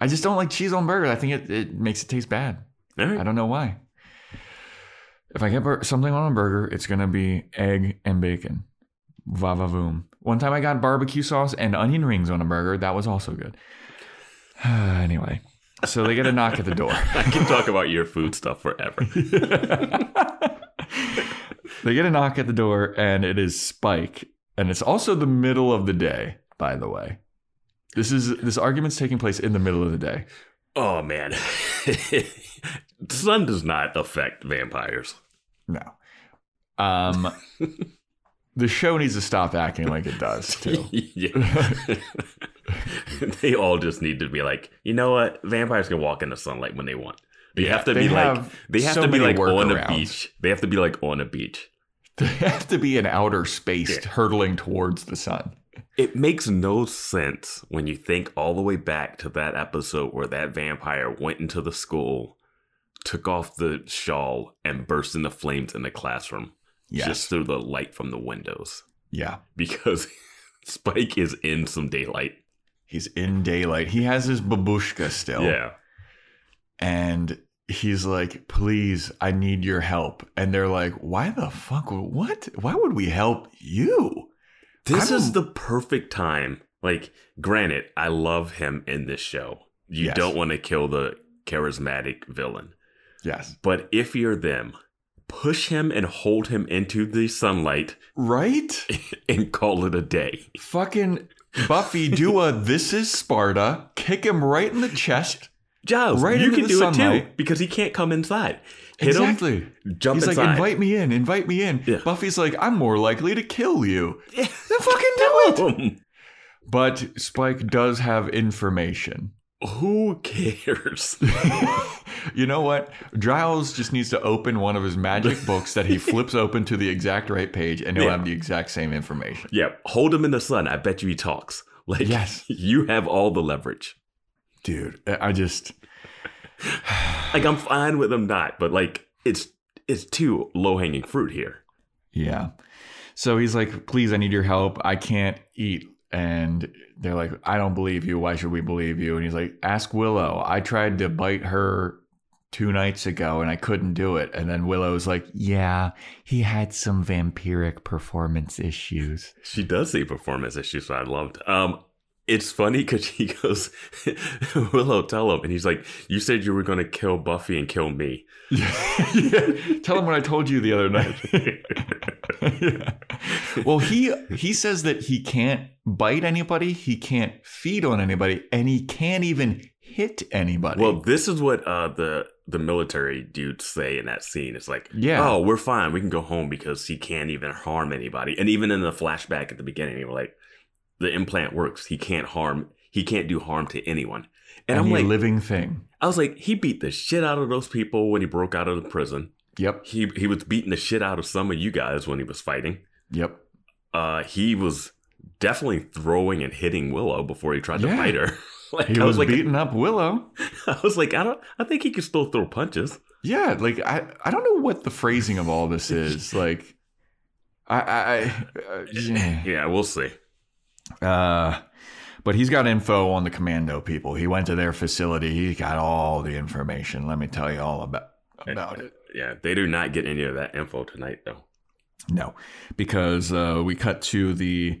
I just don't like cheese on burgers. I think it, it makes it taste bad. All right. I don't know why. If I get bur- something on a burger, it's going to be egg and bacon. Va-va-voom. One time I got barbecue sauce and onion rings on a burger. That was also good. Anyway, so they get a knock at the door. I can talk about your food stuff forever. They get a knock at the door, and it is Spike. And it's also the middle of the day, by the way. This is this argument's taking place in the middle of the day. Oh, man. The sun does not affect vampires. No. Um, the show needs to stop acting like it does, too. Yeah. They all just need to be like, you know what? Vampires can walk in the sunlight when they want. They yeah, have to they be have like, they have so to be like on a beach. They have to be like on a beach. They have to be in outer space yeah. hurtling towards the sun. It makes no sense when you think all the way back to that episode where that vampire went into the school, took off the shawl, and burst into flames in the classroom. Yes. Just through the light from the windows. Yeah. Because Spike is in some daylight. He's in daylight. He has his babushka still. Yeah. And he's like, please, I need your help. And they're like, why the fuck? What? Why would we help you? This I'm... is the perfect time. Like, granted, I love him in this show. You yes. don't want to kill the charismatic villain. Yes. But if you're them, push him and hold him into the sunlight. Right? And call it a day. Fucking Buffy, do a This Is Sparta. Kick him right in the chest. Giles, right you can do sunlight. It too, because he can't come inside. Hit exactly. Him, jump He's inside. Like, invite me in, invite me in. Yeah. Buffy's like, I'm more likely to kill you. Yeah. Then fucking do it. But Spike does have information. Who cares? You know what? Giles just needs to open one of his magic books that he flips open to the exact right page, and he'll yeah. have the exact same information. Yeah. Hold him in the sun. I bet you he talks. Like, yes. You have all the leverage. Dude, I just... like, I'm fine with him not, but, like, it's it's too low-hanging fruit here. Yeah. So he's like, please, I need your help. I can't eat. And they're like, I don't believe you. Why should we believe you? And he's like, ask Willow. I tried to bite her two nights ago, and I couldn't do it. And then Willow's like, yeah, he had some vampiric performance issues. She does say performance issues, so I loved. Um, it's funny because he goes, Willow, tell him. And he's like, you said you were going to kill Buffy and kill me. Yeah. Yeah. Tell him what I told you the other night. Yeah. Well, he he says that he can't bite anybody, he can't feed on anybody, and he can't even hit anybody. Well, this is what uh, the the military dudes say in that scene. It's like, yeah. oh, we're fine. We can go home because he can't even harm anybody. And even in the flashback at the beginning, they were like, the implant works. He can't harm. He can't do harm to anyone. And, and I'm like, living thing. I was like, he beat the shit out of those people when he broke out of the prison. Yep. He he was beating the shit out of some of you guys when he was fighting. Yep. Uh, he was definitely throwing and hitting Willow before he tried yeah. to fight her. Like, he I was, was like, beating up Willow. I was like, I don't. I think he can still throw punches. Yeah. Like I, I don't know what the phrasing of all this is. Like, I, I, I yeah. yeah, we'll see. Uh, but he's got info on the commando people. He went to their facility. He got all the information. Let me tell you all about about it. Yeah, they do not get any of that info tonight, though. No, because uh, we cut to the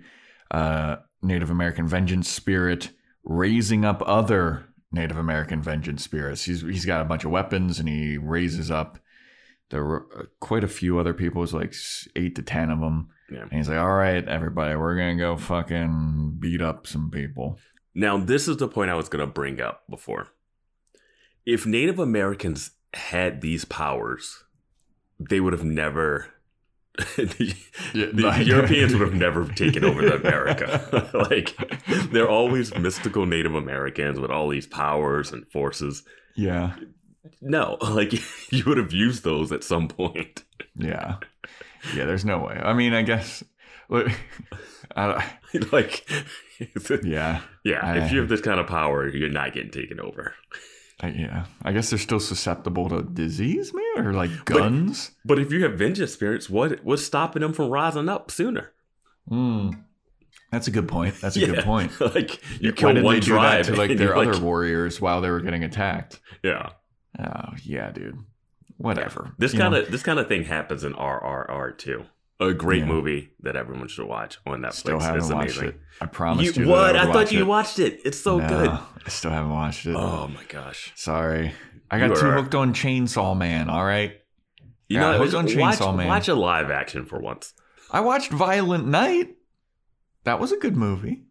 uh, Native American vengeance spirit raising up other Native American vengeance spirits. He's he's got a bunch of weapons, and he raises up. There were quite a few other people. It's like eight to ten of them. Yeah. And he's like, all right, everybody, we're going to go fucking beat up some people. Now, this is the point I was going to bring up before. If Native Americans had these powers, they would have never... the, yeah, the like, Europeans would have never taken over the America. Like, they're always mystical Native Americans with all these powers and forces. Yeah. No, like you would have used those at some point. Yeah, yeah. There's no way. I mean, I guess. I don't, like, yeah, yeah. I, if you have this kind of power, you're not getting taken over. I, yeah, I guess they're still susceptible to disease, man, or like guns. But, but if you have vengeance spirits, what what's stopping them from rising up sooner? Hmm. That's a good point. That's a yeah. good point. Like you killed one they tribe to like their other like, warriors while they were getting attacked. Yeah. Oh, yeah, dude. Whatever. Yeah. This kind of this kind of thing happens in R R R, too. A great yeah. movie that everyone should watch on Netflix. Still haven't it's watched amazing. It. I promised you, you what? I, I thought you it. watched it. It's so no, good. I still haven't watched it. Oh, my gosh. Sorry. I got too hooked on Chainsaw Man, all right? You know, hooked on Chainsaw watch, Man. Watch a live action for once. I watched Violent Night. That was a good movie.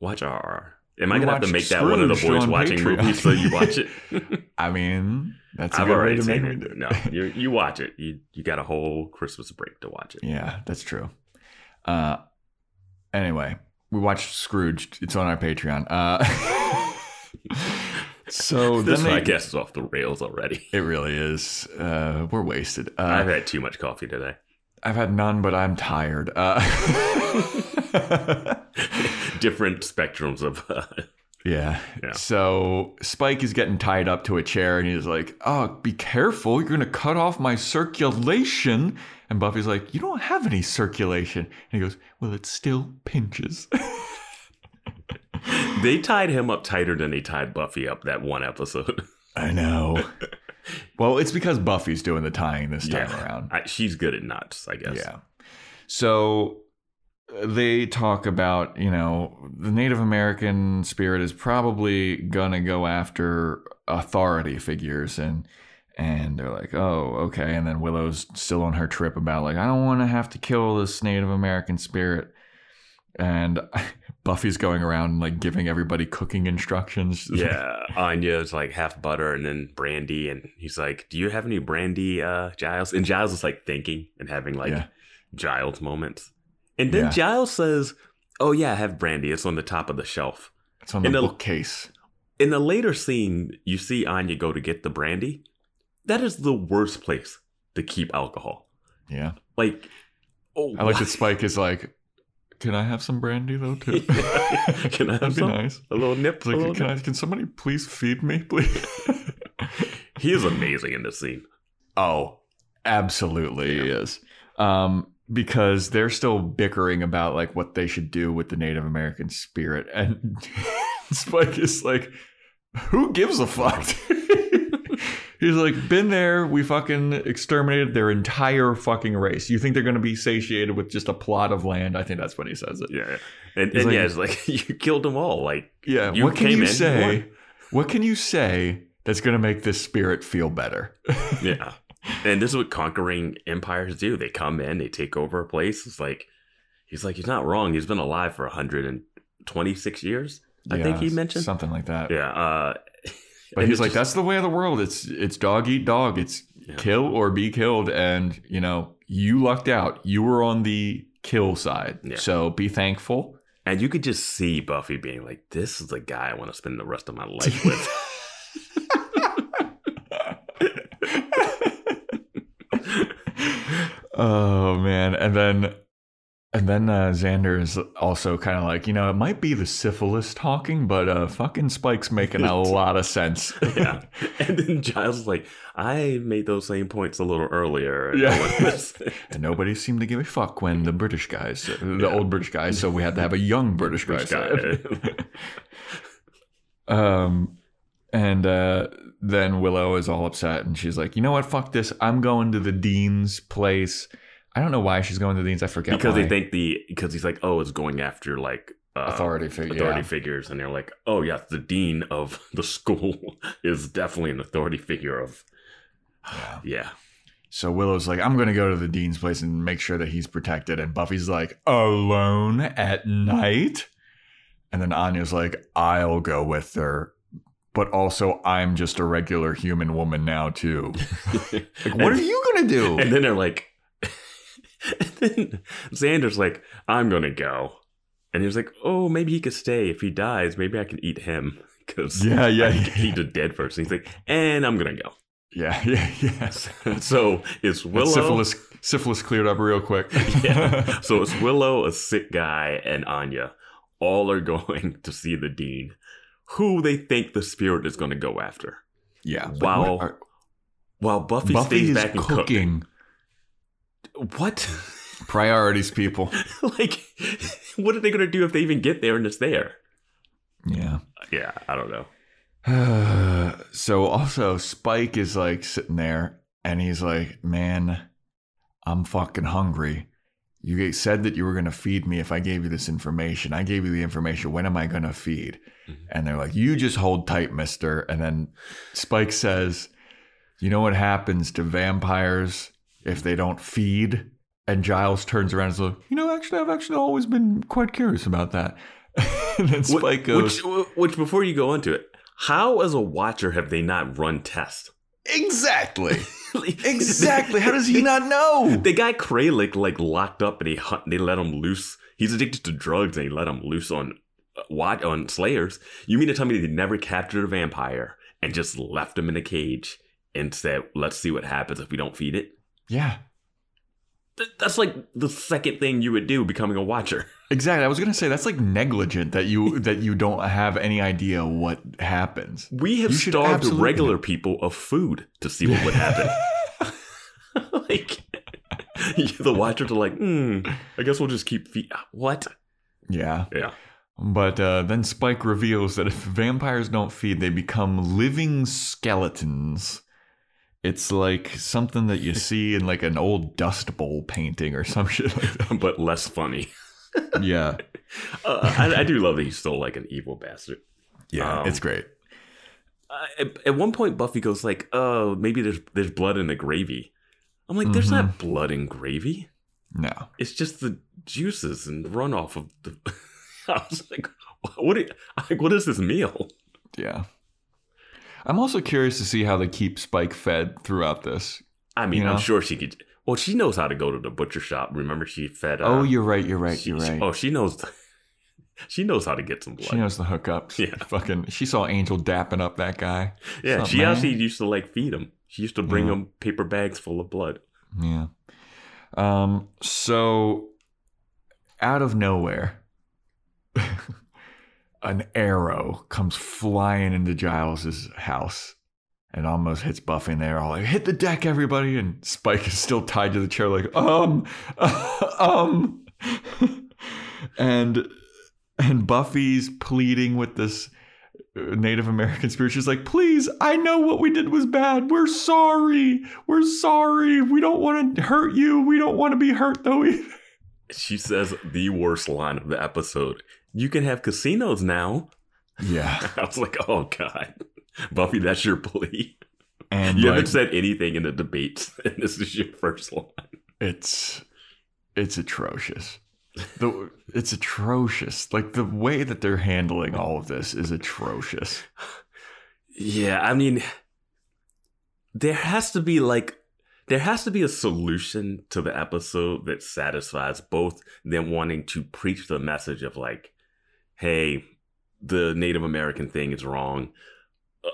Watch R R R. Am I going to have to make Scrooged that one of the boys watching Patreon. Movies so you watch it? I mean, that's a I've good already way to seen make it. Me do it. No, you, you watch it. You you got a whole Christmas break to watch it. Yeah, that's true. Uh, anyway, we watched Scrooged. It's on our Patreon. Uh, so This then podcast they, is off the rails already. It really is. Uh, we're wasted. Uh, I've had too much coffee today. I've had none, but I'm tired. Uh, different spectrums of uh, yeah. yeah so Spike is getting tied up to a chair and he's like, oh, be careful, you're gonna cut off my circulation. And Buffy's like, you don't have any circulation. And he goes, well, it still pinches. They tied him up tighter than they tied Buffy up that one episode. I know. Well, it's because Buffy's doing the tying this time yeah. around. I, she's good at knots, I guess. Yeah. So they talk about, you know, the Native American spirit is probably going to go after authority figures. And and they're like, oh, okay. And then Willow's still on her trip about like, I don't want to have to kill this Native American spirit. And Buffy's going around and like giving everybody cooking instructions. Yeah. Anya's like half butter and then brandy. And he's like, do you have any brandy, uh, Giles? And Giles is like thinking and having like yeah. Giles moments. And then yeah. Giles says, oh, yeah, I have brandy. It's on the top of the shelf. It's on the, the bookcase. In the later scene, you see Anya go to get the brandy. That is the worst place to keep alcohol. Yeah. Like, oh, I like that Spike is like, can I have some brandy, though, too? Can I have That'd some? Be nice. A little nip. Like, a little can, nip. I, can somebody please feed me, please? He is amazing in this scene. Oh, absolutely yeah. he is. Um Because they're still bickering about like what they should do with the Native American spirit. And Spike is like, who gives a fuck? He's like, been there. We fucking exterminated their entire fucking race. You think they're going to be satiated with just a plot of land? I think that's when he says it. Yeah. And, and like, yeah, it's like, you killed them all. Like, yeah, you what can came you in, say? What? what can you say that's going to make this spirit feel better? Yeah. And this is what conquering empires do. They come in, they take over a place. It's like, he's like, he's not wrong. He's been alive for one hundred twenty-six years. I yeah, think he mentioned something like that. Yeah. Uh, but he's like, just, that's the way of the world. It's it's dog eat dog. It's yeah. kill or be killed. And, you know, you lucked out. You were on the kill side. Yeah. So be thankful. And you could just see Buffy being like, this is the guy I want to spend the rest of my life with. Oh, man. And then And then uh, Xander is also kind of like, you know, it might be the syphilis talking, but uh, fucking Spike's making a lot of sense. Yeah. And then Giles is like, I made those same points a little earlier. And yeah. And nobody seemed to give a fuck when the British guys, the yeah. old British guys, so we had to have a young British, British guy. um, and uh, then Willow is all upset and she's like, you know what? Fuck this. I'm going to the dean's place. I don't know why she's going to the deans. I forget because why. they think the because he's like, oh, it's going after like uh, authority fig- authority yeah. figures, and they're like, oh yeah, the dean of the school is definitely an authority figure of yeah. yeah. So Willow's like, I'm gonna go to the dean's place and make sure that he's protected, and Buffy's like, alone at night, and then Anya's like, I'll go with her. But also, I'm just a regular human woman now too. Like, and, what are you gonna do? And then they're like. And then Xander's like, I'm going to go. And he was like, oh, maybe he could stay. If he dies, maybe I can eat him. Because yeah, yeah, I yeah. can eat a dead person. He's like, and I'm going to go. Yeah, yeah, yeah. So, so it's Willow. Syphilis, syphilis cleared up real quick. Yeah. So it's Willow, a sick guy, and Anya. All are going to see the dean, who they think the spirit is going to go after. Yeah. While, are, while Buffy, Buffy stays back and cooking. Cook. What? Priorities, people. Like, what are they going to do if they even get there and it's there? Yeah. Yeah, I don't know. So also, Spike is like sitting there and he's like, man, I'm fucking hungry. You said that you were going to feed me if I gave you this information. I gave you the information. When am I going to feed? Mm-hmm. And they're like, you just hold tight, mister. And then Spike says, you know what happens to vampires if they don't feed? And Giles turns around and is like, you know, actually, I've actually always been quite curious about that. And then Spike which, goes... Which, which, before you go into it, how as a watcher have they not run tests? Exactly. Exactly. How does he not know? The guy Kralik, like, locked up and he, they let him loose. He's addicted to drugs and he let him loose on, on Slayers. You mean to tell me they never captured a vampire and just left him in a cage and said, let's see what happens if we don't feed it? Yeah. Th- that's like the second thing you would do becoming a watcher. Exactly. I was going to say that's like negligent that you that you don't have any idea what happens. We have you starved regular people of food to see what would happen. Like the watchers are like, hmm, I guess we'll just keep feet. What? Yeah. Yeah. But uh, then Spike reveals that if vampires don't feed, they become living skeletons. It's like something that you see in like an old Dust Bowl painting or some shit like that. But less funny. Yeah. Uh, I, I do love that he's still like an evil bastard. Yeah, um, it's great. Uh, at, at one point, Buffy goes like, oh, maybe there's there's blood in the gravy. I'm like, there's mm-hmm. not blood in gravy. No. It's just the juices and the runoff of the... I was like, what, are, like, what is this meal? Yeah. I'm also curious to see how they keep Spike fed throughout this. I mean, you know? I'm sure she could. Well, she knows how to go to the butcher shop. Remember, she fed. Uh, oh, you're right. You're right. She, you're right. She, oh, she knows. She knows how to get some blood. She knows the hookups. Yeah. Fucking. She saw Angel dapping up that guy. Yeah. Something she man. actually used to like feed him. She used to bring yeah. him paper bags full of blood. Yeah. Um. So, out of nowhere. An arrow comes flying into Giles's house and almost hits Buffy, and they're all like, hit the deck, everybody. And Spike is still tied to the chair like, um, um. and and Buffy's pleading with this Native American spirit. She's like, please, I know what we did was bad. We're sorry. We're sorry. We don't want to hurt you. We don't want to be hurt, though, either. She says the worst line of the episode. You can have casinos now. Yeah. I was like, oh, God. Buffy, that's your plea. And you like, haven't said anything in the debates, and this is your first line. It's it's atrocious. The, it's atrocious. Like, the way that they're handling all of this is atrocious. Yeah, I mean, there has to be, like, there has to be a solution to the episode that satisfies both them wanting to preach the message of, like, hey, the Native American thing is wrong.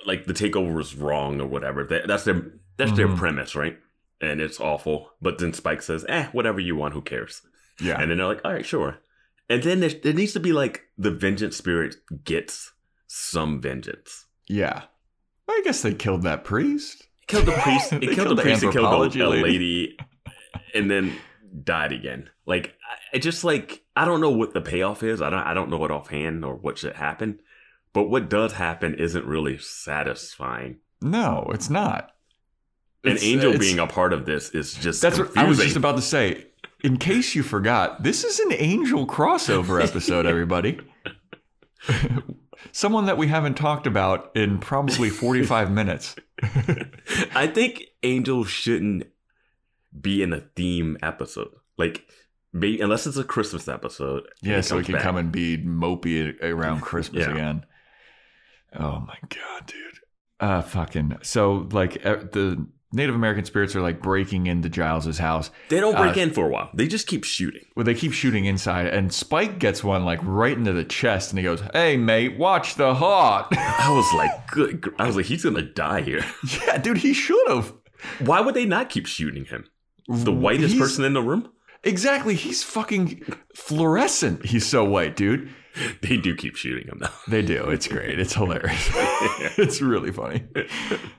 Like, the takeover is wrong or whatever. That's their that's mm-hmm. their premise, right? And it's awful. But then Spike says, eh, whatever you want, who cares? Yeah. And then they're like, all right, sure. And then there, there needs to be like the vengeance spirit gets some vengeance. Yeah. I guess they killed that priest. Killed the priest. It killed, killed the priest. It killed the lady. lady. And then died again. Like, I just like, I don't know what the payoff is. I don't, I don't know it offhand or what should happen. But what does happen isn't really satisfying. No, it's not. An it's, angel it's, being a part of this is just That's confusing. What I was just about to say. In case you forgot, this is an angel crossover episode, everybody. Someone that we haven't talked about in probably forty-five minutes. I think Angel shouldn't be in a theme episode. Like, maybe, unless it's a Christmas episode. Yeah, so we can back. come and be mopey around Christmas yeah. again. Oh my God, dude. Uh, fucking. So, like, uh, the Native American spirits are, like, breaking into Giles's house. They don't break uh, in for a while. They just keep shooting. Well, they keep shooting inside. And Spike gets one, like, right into the chest. And he goes, hey, mate, watch the heart. I was like, good. I was like, he's going to die here. Yeah, dude, he should have. Why would they not keep shooting him? The whitest he's, person in the room? Exactly. He's fucking fluorescent. He's so white, dude. They do keep shooting him, though. They do. It's great. It's hilarious. It's really funny.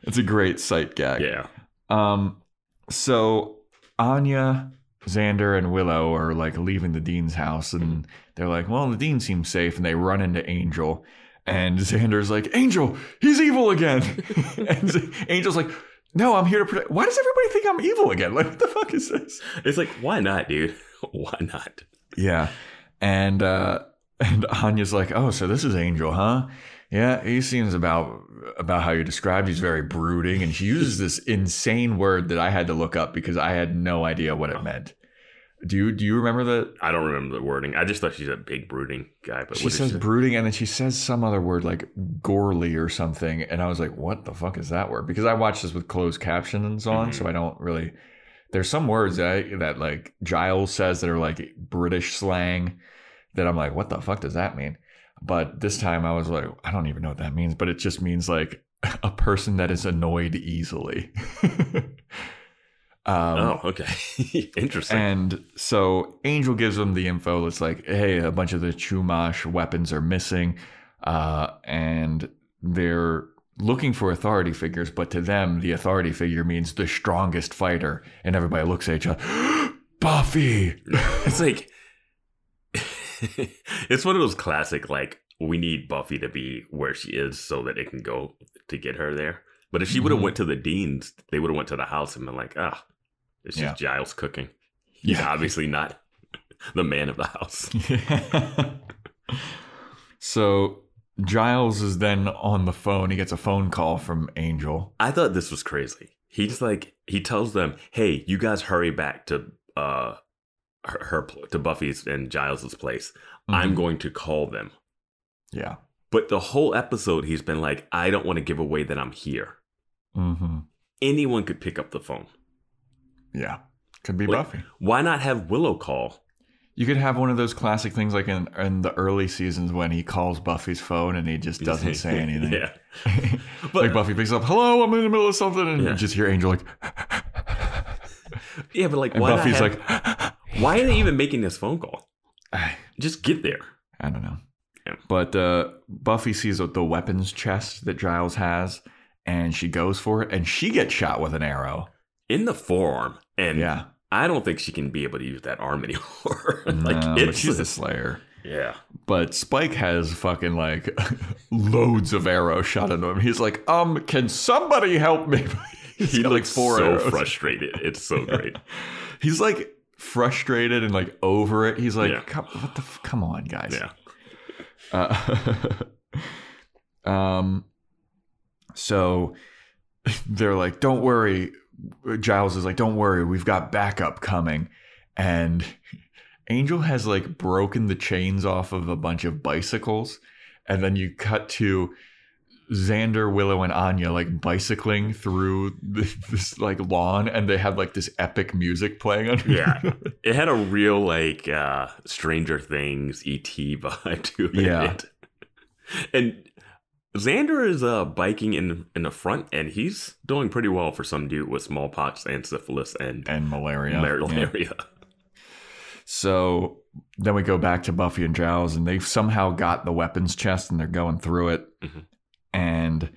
It's a great sight gag. Yeah. Um, so Anya, Xander, and Willow are like leaving the dean's house, and they're like, well, the dean seems safe, and they run into Angel, and Xander's like, Angel, he's evil again. And Angel's like, no, I'm here to protect. Why does everybody think I'm evil again? Like, what the fuck is this? It's like, why not, dude? Why not? Yeah. And, uh, and Anya's like, oh, so this is Angel, huh? Yeah, he seems about about how you described. He's very brooding. And she uses this insane word that I had to look up because I had no idea what it meant. Do you, do you remember the... I don't remember the wording. I just thought she's a big brooding guy. But she says she? brooding, and then she says some other word like gorly or something. And I was like, what the fuck is that word? Because I watched this with closed captions on, mm-hmm. so I don't really... There's some words that, I, that like Giles says that are like British slang that I'm like, what the fuck does that mean? But this time I was like, I don't even know what that means. But it just means like a person that is annoyed easily. Um, oh, okay. Interesting. And so Angel gives them the info. It's like, hey, a bunch of the Chumash weapons are missing. Uh, and they're looking for authority figures. But to them, the authority figure means the strongest fighter. And everybody looks at each other. Buffy! It's like, it's one of those classic, like, we need Buffy to be where she is so that it can go to get her there. But if she would have mm-hmm. went to the dean's, they would have went to the house and been like, ah. Oh, It's just yeah. Giles cooking. He's yeah. obviously not the man of the house. Yeah. So Giles is then on the phone. He gets a phone call from Angel. I thought this was crazy. He's like, he tells them, hey, you guys hurry back to uh, her, her to Buffy's and Giles's place. Mm-hmm. I'm going to call them. Yeah. But the whole episode, he's been like, I don't want to give away that I'm here. Mm-hmm. Anyone could pick up the phone. Yeah, could be like, Buffy. Why not have Willow call? You could have one of those classic things like in, in the early seasons when he calls Buffy's phone and he just doesn't say anything. Yeah, but, like Buffy picks up, hello, I'm in the middle of something, and yeah. you just hear Angel like... Yeah, but like, and why Buffy's not have, like... Why are they even making this phone call? Just get there. I don't know. Yeah. But uh, Buffy sees the weapons chest that Giles has, and she goes for it, and she gets shot with an arrow. In the forearm, and yeah. I don't think she can be able to use that arm anymore. Like, no, it's, but she's a slayer. Yeah. But Spike has fucking, like, loads of arrows shot into him. He's like, um, can somebody help me? He's he looks like four so arrows. Frustrated. It's so yeah. great. He's, like, frustrated and, like, over it. He's like, yeah. come, what the f- come on, guys. Yeah. Uh, um. So they're like, don't worry. Giles is like, don't worry, we've got backup coming. And Angel has like broken the chains off of a bunch of bicycles. And then you cut to Xander, Willow, and Anya like bicycling through this, this like lawn, and they have like this epic music playing on. Yeah. It had a real like uh, Stranger Things E T vibe to it. Yeah. And Xander is uh, biking in in the front, and he's doing pretty well for some dude with smallpox and syphilis and... And malaria. Malaria. Yeah. So then we go back to Buffy and Giles, and they've somehow got the weapons chest, and they're going through it. Mm-hmm. And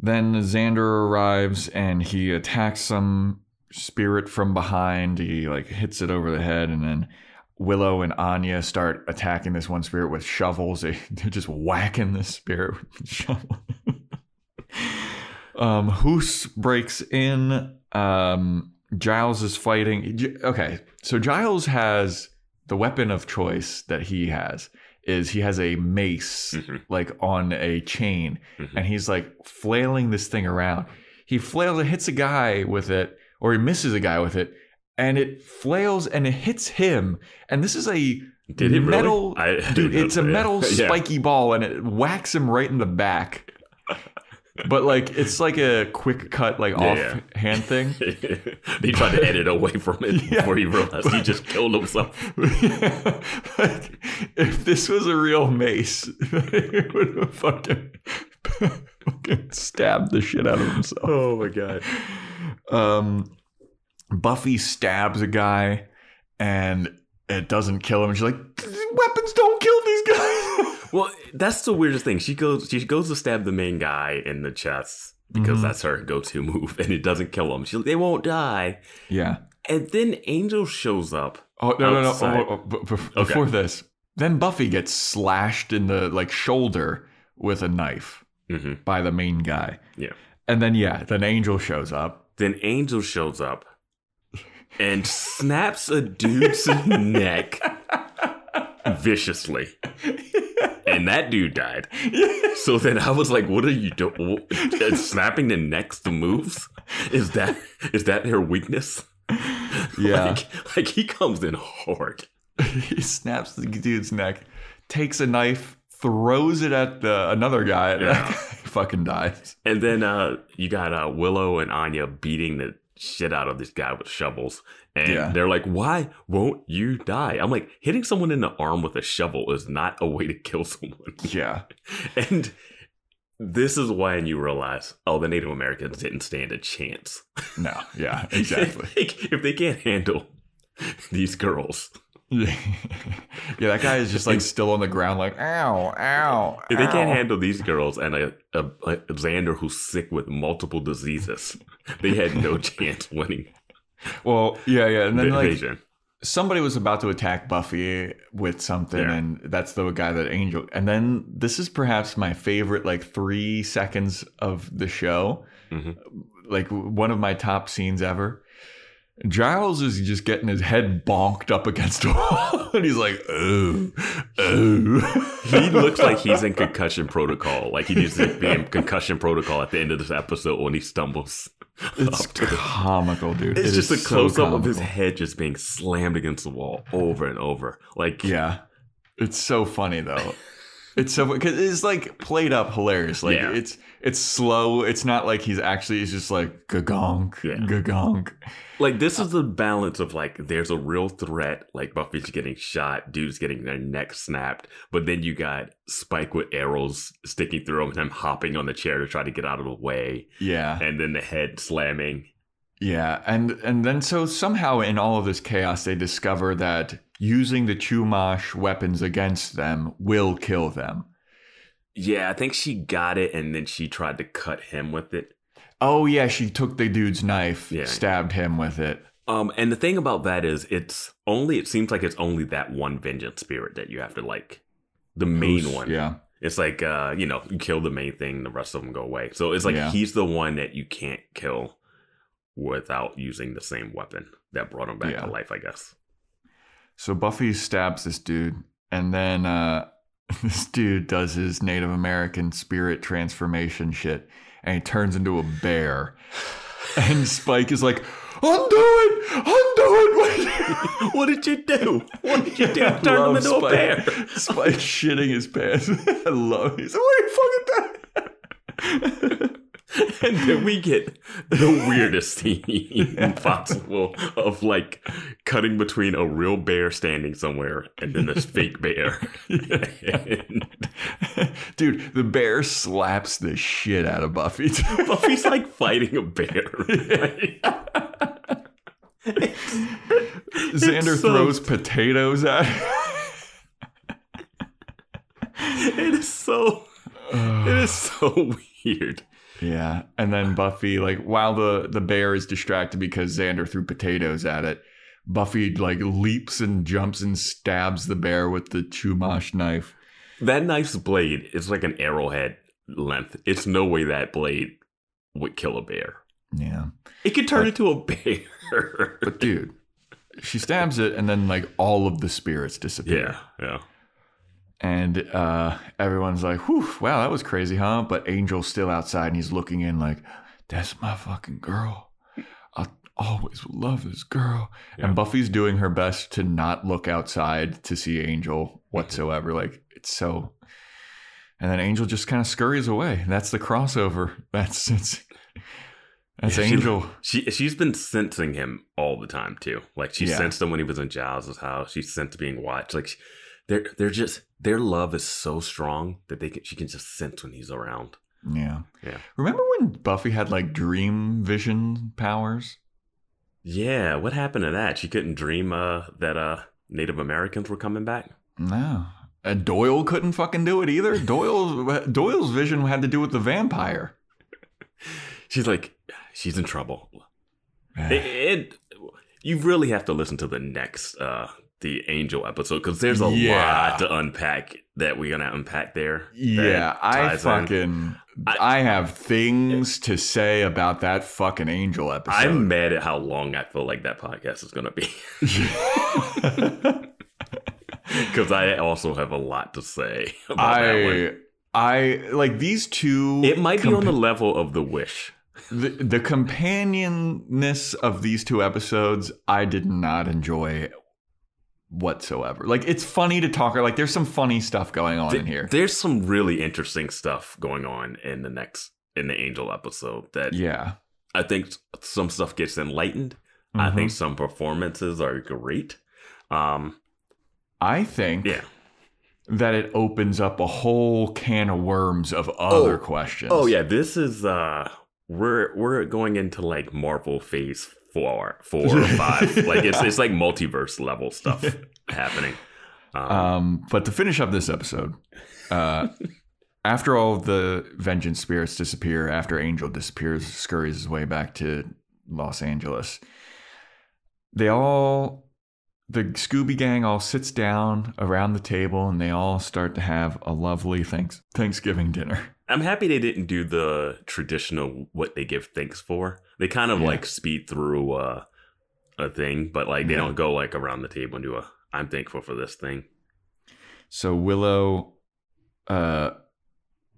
then Xander arrives, and he attacks some spirit from behind. He like hits it over the head, and then Willow and Anya start attacking this one spirit with shovels. They, they're just whacking this spirit with the shovel. um, Hus breaks in. Um, Giles is fighting. Okay, so Giles has the weapon of choice that he has is he has a mace, mm-hmm. like on a chain, mm-hmm. and he's like flailing this thing around. He flails and hits a guy with it, or he misses a guy with it, and it flails and it hits him. And this is a Did it metal, really? I, dude, it's a metal yeah. spiky ball, and it whacks him right in the back. But like it's like a quick cut, like yeah, offhand yeah. thing. They tried to edit away from it yeah, before he realized but, he just killed himself. Yeah, like, if this was a real mace, he would have fucking, fucking stabbed the shit out of himself. Oh my god. Um, Buffy stabs a guy, and it doesn't kill him. She's like, weapons don't kill these guys. Well, that's the weirdest thing. She goes she goes to stab the main guy in the chest because mm-hmm. that's her go-to move, and it doesn't kill them. She, they won't die. Yeah. And then Angel shows up. Oh, no, outside. no, no. Oh, oh, oh, before okay. this, then Buffy gets slashed in the like shoulder with a knife mm-hmm. by the main guy. Yeah. And then, yeah, then Angel shows up. Then Angel shows up and snaps a dude's neck viciously. And that dude died. Yeah. So then I was like, what are you doing? Snapping the necks to moves? Is that is that their weakness? Yeah. Like, like he comes in hard. He snaps the dude's neck, takes a knife, throws it at the, another guy, and yeah. fucking dies. And then uh, you got uh, Willow and Anya beating the shit out of this guy with shovels. And yeah. they're like, why won't you die? I'm like, hitting someone in the arm with a shovel is not a way to kill someone. Yeah. And this is when you realize, oh, the Native Americans didn't stand a chance. No. Yeah, exactly. If, they, if they can't handle these girls. Yeah, that guy is just like still on the ground like, ow, ow, If ow. They can't handle these girls and a, a, a Xander who's sick with multiple diseases, they had no chance winning. Well, yeah, yeah. And then invasion. Like somebody was about to attack Buffy with something, yeah. and that's the guy that Angel. And then this is perhaps my favorite, like three seconds of the show. Mm-hmm. Like one of my top scenes ever. Giles is just getting his head bonked up against a wall, and he's like, oh, oh. He looks like he's in concussion protocol. Like he needs to be in concussion protocol at the end of this episode when he stumbles. It's comical, dude. It's it just a close-up so of his head just being slammed against the wall over and over. Like, yeah. It's so funny, though. It's so because it's like played up hilarious. Like yeah. it's it's slow. It's not like he's actually. It's just like gagonk, yeah. gagonk. Like this is the balance of like there's a real threat. Like Buffy's getting shot, dude's getting their neck snapped, but then you got Spike with arrows sticking through him and him hopping on the chair to try to get out of the way. Yeah, and then the head slamming. Yeah, and and then so somehow in all of this chaos they discover that using the Chumash weapons against them will kill them. Yeah, I think she got it, and then she tried to cut him with it. Oh, yeah, she took the dude's knife, yeah. stabbed him with it. Um, and the thing about that is it's only, it seems like it's only that one vengeance spirit that you have to like, the main Who's, one. Yeah. It's like, uh, you know, you kill the main thing, the rest of them go away. So it's like yeah. he's the one that you can't kill without using the same weapon that brought him back yeah. to life, I guess. So Buffy stabs this dude, and then uh, this dude does his Native American spirit transformation shit, and he turns into a bear. And Spike is like, undo it! Undo it! What did you do? What did you do? Yeah, turn him into Spike. A bear. Spike shitting his pants. I love it. He's like, what are you fucking doing? And then we get the weirdest scene yeah. possible of like cutting between a real bear standing somewhere and then this fake bear. And... Dude, the bear slaps the shit out of Buffy. Buffy's like fighting a bear. Right? It's, Xander throws potatoes at him. It is so uh, it is so weird. Yeah. And then Buffy, like, while the, the bear is distracted because Xander threw potatoes at it, Buffy, like, leaps and jumps and stabs the bear with the Chumash knife. That knife's blade is like an arrowhead length. It's no way that blade would kill a bear. Yeah. It could turn but, into a bear. But, dude, she stabs it, and then, like, all of the spirits disappear. Yeah, yeah. And uh, everyone's like, whew, wow, that was crazy, huh? But Angel's still outside, and he's looking in like, that's my fucking girl. I always love this girl. Yeah. And Buffy's doing her best to not look outside to see Angel whatsoever. Like, it's so... And then Angel just kind of scurries away. That's the crossover. That's it's, that's yeah, Angel. She, she, she's been sensing him all the time, too. Like, she yeah. sensed him when he was in Giles' house. She sensed being watched. Like, she, they're, they're just... Their love is so strong that they can, she can just sense when he's around. Yeah. Yeah. Remember when Buffy had like dream vision powers? Yeah. What happened to that? She couldn't dream uh, that uh, Native Americans were coming back? No. And Doyle couldn't fucking do it either. Doyle, Doyle's vision had to do with the vampire. She's like, she's in trouble. it, it, you really have to listen to the next uh the Angel episode, because there's a yeah. lot to unpack that we're gonna unpack there. Yeah, I fucking I, I have things yeah. to say about that fucking Angel episode. I'm mad at how long I feel like that podcast is gonna be, because I also have a lot to say about I, that one. I like these two. It might compa- be on the level of The Wish. The, the companionness of these two episodes, I did not enjoy whatsoever. Like, it's funny to talk, or like there's some funny stuff going on there, in here. There's some really interesting stuff going on in the next in the Angel episode that yeah I think some stuff gets enlightened. Mm-hmm. I think some performances are great. um I think yeah that it opens up a whole can of worms of other oh, questions. Oh yeah this is uh we're we're going into like Marvel phase Four, four or five. Like it's it's like multiverse level stuff happening. Um, um, but to finish up this episode, uh, after all the vengeance spirits disappear, after Angel disappears, scurries his way back to Los Angeles, they all, the Scooby gang all sits down around the table and they all start to have a lovely thanks Thanksgiving dinner. I'm happy they didn't do the traditional what they give thanks for. They kind of yeah. like speed through uh, a thing, but like they yeah. don't go like around the table and do a I'm thankful for this thing. So Willow, uh,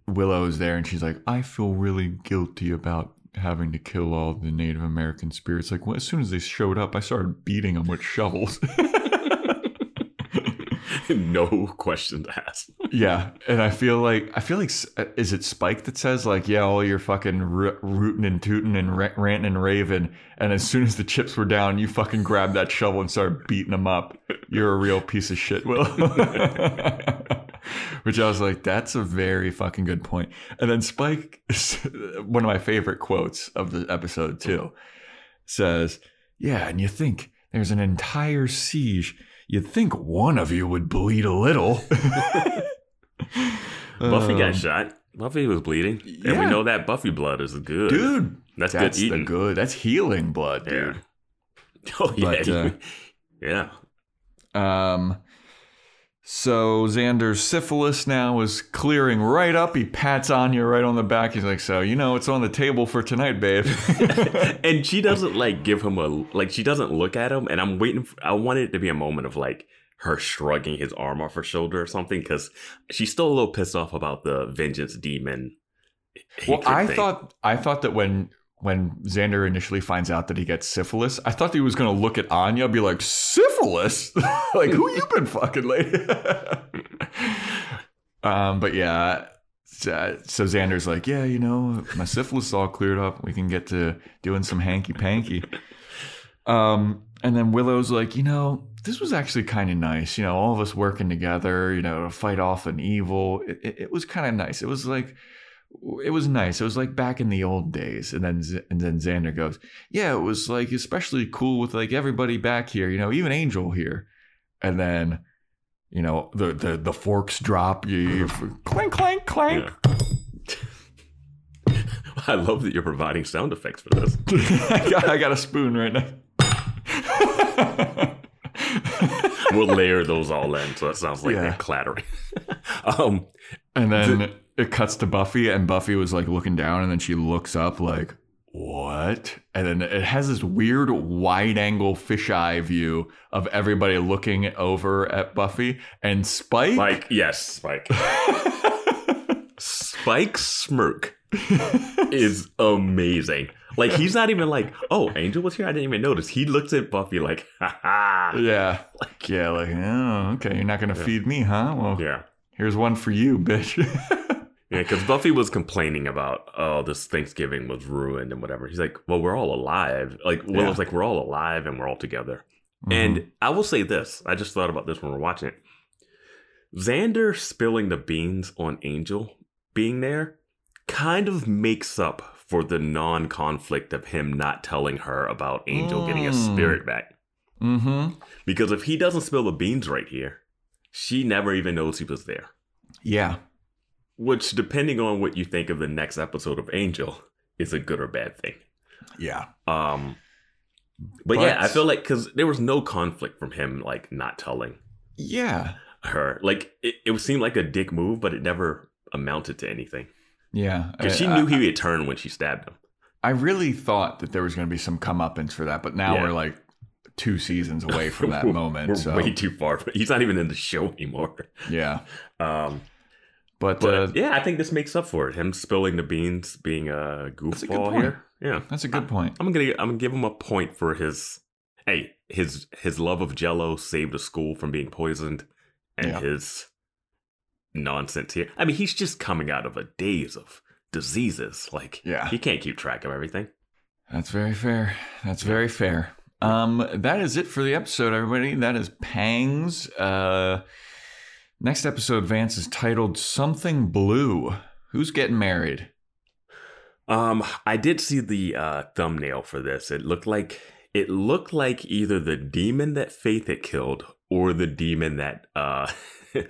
Willow's there and she's like, I feel really guilty about having to kill all the Native American spirits. Like, well, as soon as they showed up, I started beating them with shovels. No questions asked. Yeah, and I feel like I feel like is it Spike that says like, yeah, all your fucking r- rootin' and tootin' and r- ranting and raving, and as soon as the chips were down, you fucking grabbed that shovel and started beating them up. You're a real piece of shit, Will. Which I was like, that's a very fucking good point. And then Spike, one of my favorite quotes of the episode too, says, "Yeah, and you think there's an entire siege." You'd think one of you would bleed a little. Buffy um, got shot. Buffy was bleeding. Yeah. And we know that Buffy blood is good. Dude. That's, that's good eating. That's the good. That's healing blood, dude. Yeah. Oh, yeah. But, uh, yeah. Um, so Xander's syphilis now is clearing right up. He pats Anya right on the back. He's like, so, you know, it's on the table for tonight, babe. And she doesn't like give him a, like, she doesn't look at him. And I'm waiting for, I want it to be a moment of like her shrugging his arm off her shoulder or something. Cause she's still a little pissed off about the vengeance demon. Well, I thing. thought, I thought that when, when Xander initially finds out that he gets syphilis, I thought he was going to look at Anya and be like, syphilis? Like, who you been fucking lady? um, but yeah, so, so Xander's like, yeah, you know, my syphilis all cleared up. We can get to doing some hanky-panky. Um, and then Willow's like, you know, this was actually kind of nice. You know, all of us working together, you know, to fight off an evil. It, it, it was kind of nice. It was like... it was nice. It was like back in the old days. And then and then Xander goes, yeah, it was like especially cool with like everybody back here, you know, even Angel here. And then, you know, the the, the forks drop. You, you clank, clank, clank. Yeah. I love that you're providing sound effects for this. I, got, I got a spoon right now. We'll layer those all in, so it sounds like yeah. they're clattering. um, and then the, it cuts to Buffy, and Buffy was like looking down, and then she looks up like, what? And then it has this weird wide-angle fisheye view of everybody looking over at Buffy, and Spike. Spike, yes, Spike. Spike's smirk is amazing. Like, he's not even like, oh, Angel was here? I didn't even notice. He looks at Buffy like, ha ha. Yeah. Like, yeah, like, oh, okay, you're not going to yeah. feed me, huh? Well, yeah. Here's one for you, bitch. Yeah, because Buffy was complaining about, oh, this Thanksgiving was ruined and whatever. He's like, well, we're all alive. Like, Willow's yeah. like, we're all alive and we're all together. Mm-hmm. And I will say this. I just thought about this when we were watching it. Xander spilling the beans on Angel being there kind of makes up for the non-conflict of him not telling her about Angel mm. getting a spirit back. Mm-hmm. Because if he doesn't spill the beans right here, she never even knows he was there. Yeah. Which, depending on what you think of the next episode of Angel, is a good or bad thing. Yeah. Um. But, but yeah, I feel like, because there was no conflict from him, like, not telling Yeah. her. Like, it, it seemed like a dick move, but it never amounted to anything. Yeah. Because she knew I, he would turn when she stabbed him. I really thought that there was going to be some comeuppance for that, but now yeah. we're like two seasons away from that moment. We're so. way too far. He's not even in the show anymore. Yeah. Um, but but uh, yeah, I think this makes up for it. Him spilling the beans, being a goofball that's a good point. Here. Yeah. That's a good I, point. I'm going to I'm gonna give him a point for his, hey, his, his love of Jell-O saved a school from being poisoned and yeah. his nonsense here. I mean, he's just coming out of a daze of diseases. Like, yeah. he can't keep track of everything. That's very fair. That's yeah. very fair. Um, that is it for the episode, everybody. That is Pangs. Uh, next episode, Vance, is titled Something Blue. Who's getting married? Um, I did see the uh, thumbnail for this. It looked like it looked like either the demon that Faith had killed or the demon that uh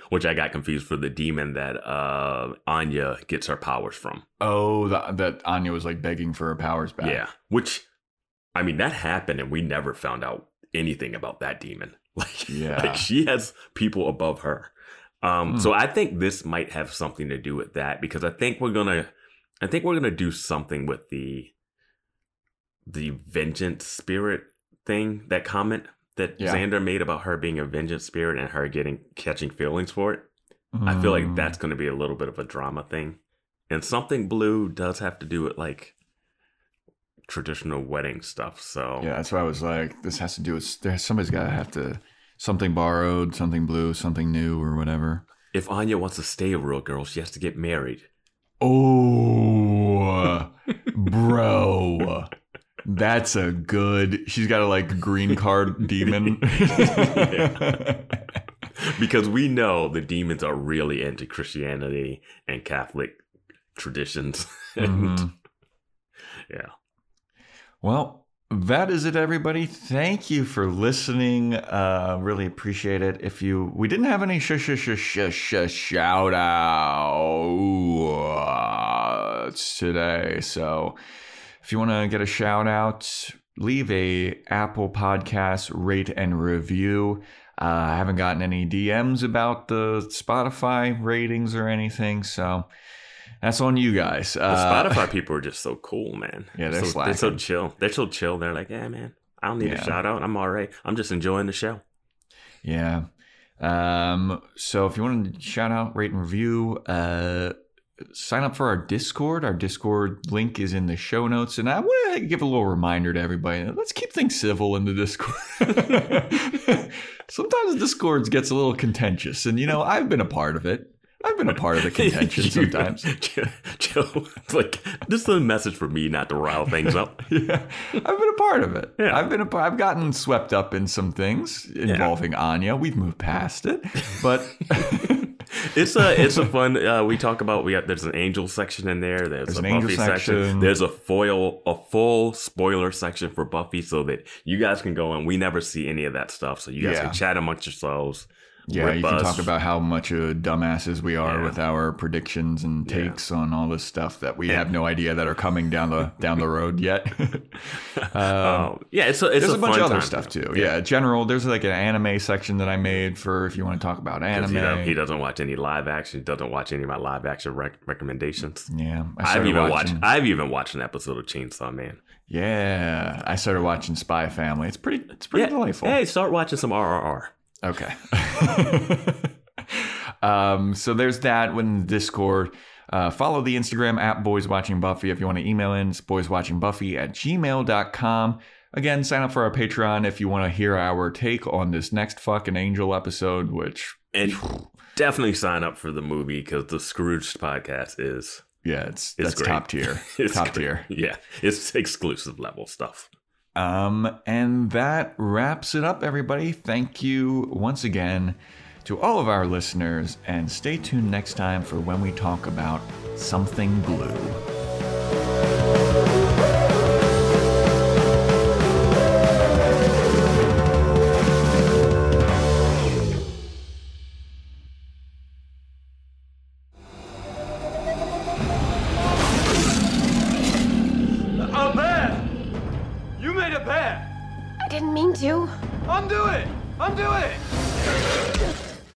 which I got confused for the demon that uh, Anya gets her powers from. Oh, the, that Anya was like begging for her powers back. Yeah, which, I mean, that happened and we never found out anything about that demon. Like, yeah. like she has people above her. Um, mm. So I think this might have something to do with that, because I think we're gonna, I think we're gonna do something with the, the vengeance spirit thing. That comment that yeah. Xander made about her being a vengeance spirit and her getting catching feelings for it. Mm. I feel like that's going to be a little bit of a drama thing. And Something Blue does have to do with like traditional wedding stuff. So yeah, that's why I was like, this has to do with, there, somebody's got to have to, something borrowed, something blue, something new or whatever. If Anya wants to stay a real girl, she has to get married. Oh, bro. That's a good... She's got a, like, green card demon. Yeah. Because we know the demons are really into Christianity and Catholic traditions. Mm-hmm. And, yeah. Well, that is it, everybody. Thank you for listening. Uh, really appreciate it. If you... We didn't have any sh- sh- sh- sh- shout-outs today, so... If you want to get a shout out, leave a Apple Podcast rate and review. Uh, I haven't gotten any D Ms about the Spotify ratings or anything, so that's on you guys. The uh, Spotify people are just so cool, man. Yeah, they're so, slacking. They're so chill. They're so chill. They're like, yeah, man, I don't need yeah. a shout out. I'm all right. I'm just enjoying the show. Yeah. Um. So if you want to shout out, rate and review, uh. sign up for our Discord. Our Discord link is in the show notes. And I want to give a little reminder to everybody. Let's keep things civil in the Discord. Sometimes Discord gets a little contentious. And, you know, I've been a part of it. I've been a part of the contention you, sometimes. Joe, it's like, this is a message for me not to rile things up. Yeah, I've been a part of it. Yeah. I've been a, I've gotten swept up in some things involving yeah. Anya. We've moved past it. But... It's a it's a fun. Uh, we talk about we got there's an Angel section in there. There's, there's a an Buffy section. section. There's a foil a full spoiler section for Buffy, so that you guys can go and we never see any of that stuff. So you guys yeah. can chat amongst yourselves. Yeah, you us. can talk about how much uh, dumbasses we are yeah. with our predictions and takes yeah. on all this stuff that we yeah. have no idea that are coming down the down the road yet. um, um, yeah, it's a, it's there's a, a bunch of other stuff too. Yeah. yeah, general. There's like an anime section that I made for if you want to talk about anime. You know, he doesn't watch any live action. Doesn't watch any of my live action rec- recommendations. Yeah, I I've even watching. watched. I've even watched an episode of Chainsaw Man. Yeah, I started watching Spy Family. It's pretty. It's pretty yeah. delightful. Hey, start watching some R R R. Okay. um, so there's that when the Discord. Uh, follow the Instagram at Boys Watching Buffy. If you want to email in, it's boys watching buffy at gmail dot com. Again, sign up for our Patreon if you want to hear our take on this next fucking Angel episode, which... And whew. definitely sign up for the movie because the Scrooged podcast is... Yeah, it's, it's that's great. top tier. it's top great. tier. Yeah, it's exclusive level stuff. Um, and that wraps it up, everybody. Thank you once again to all of our listeners, and stay tuned next time for when we talk about something blue. Undo it! Undo it!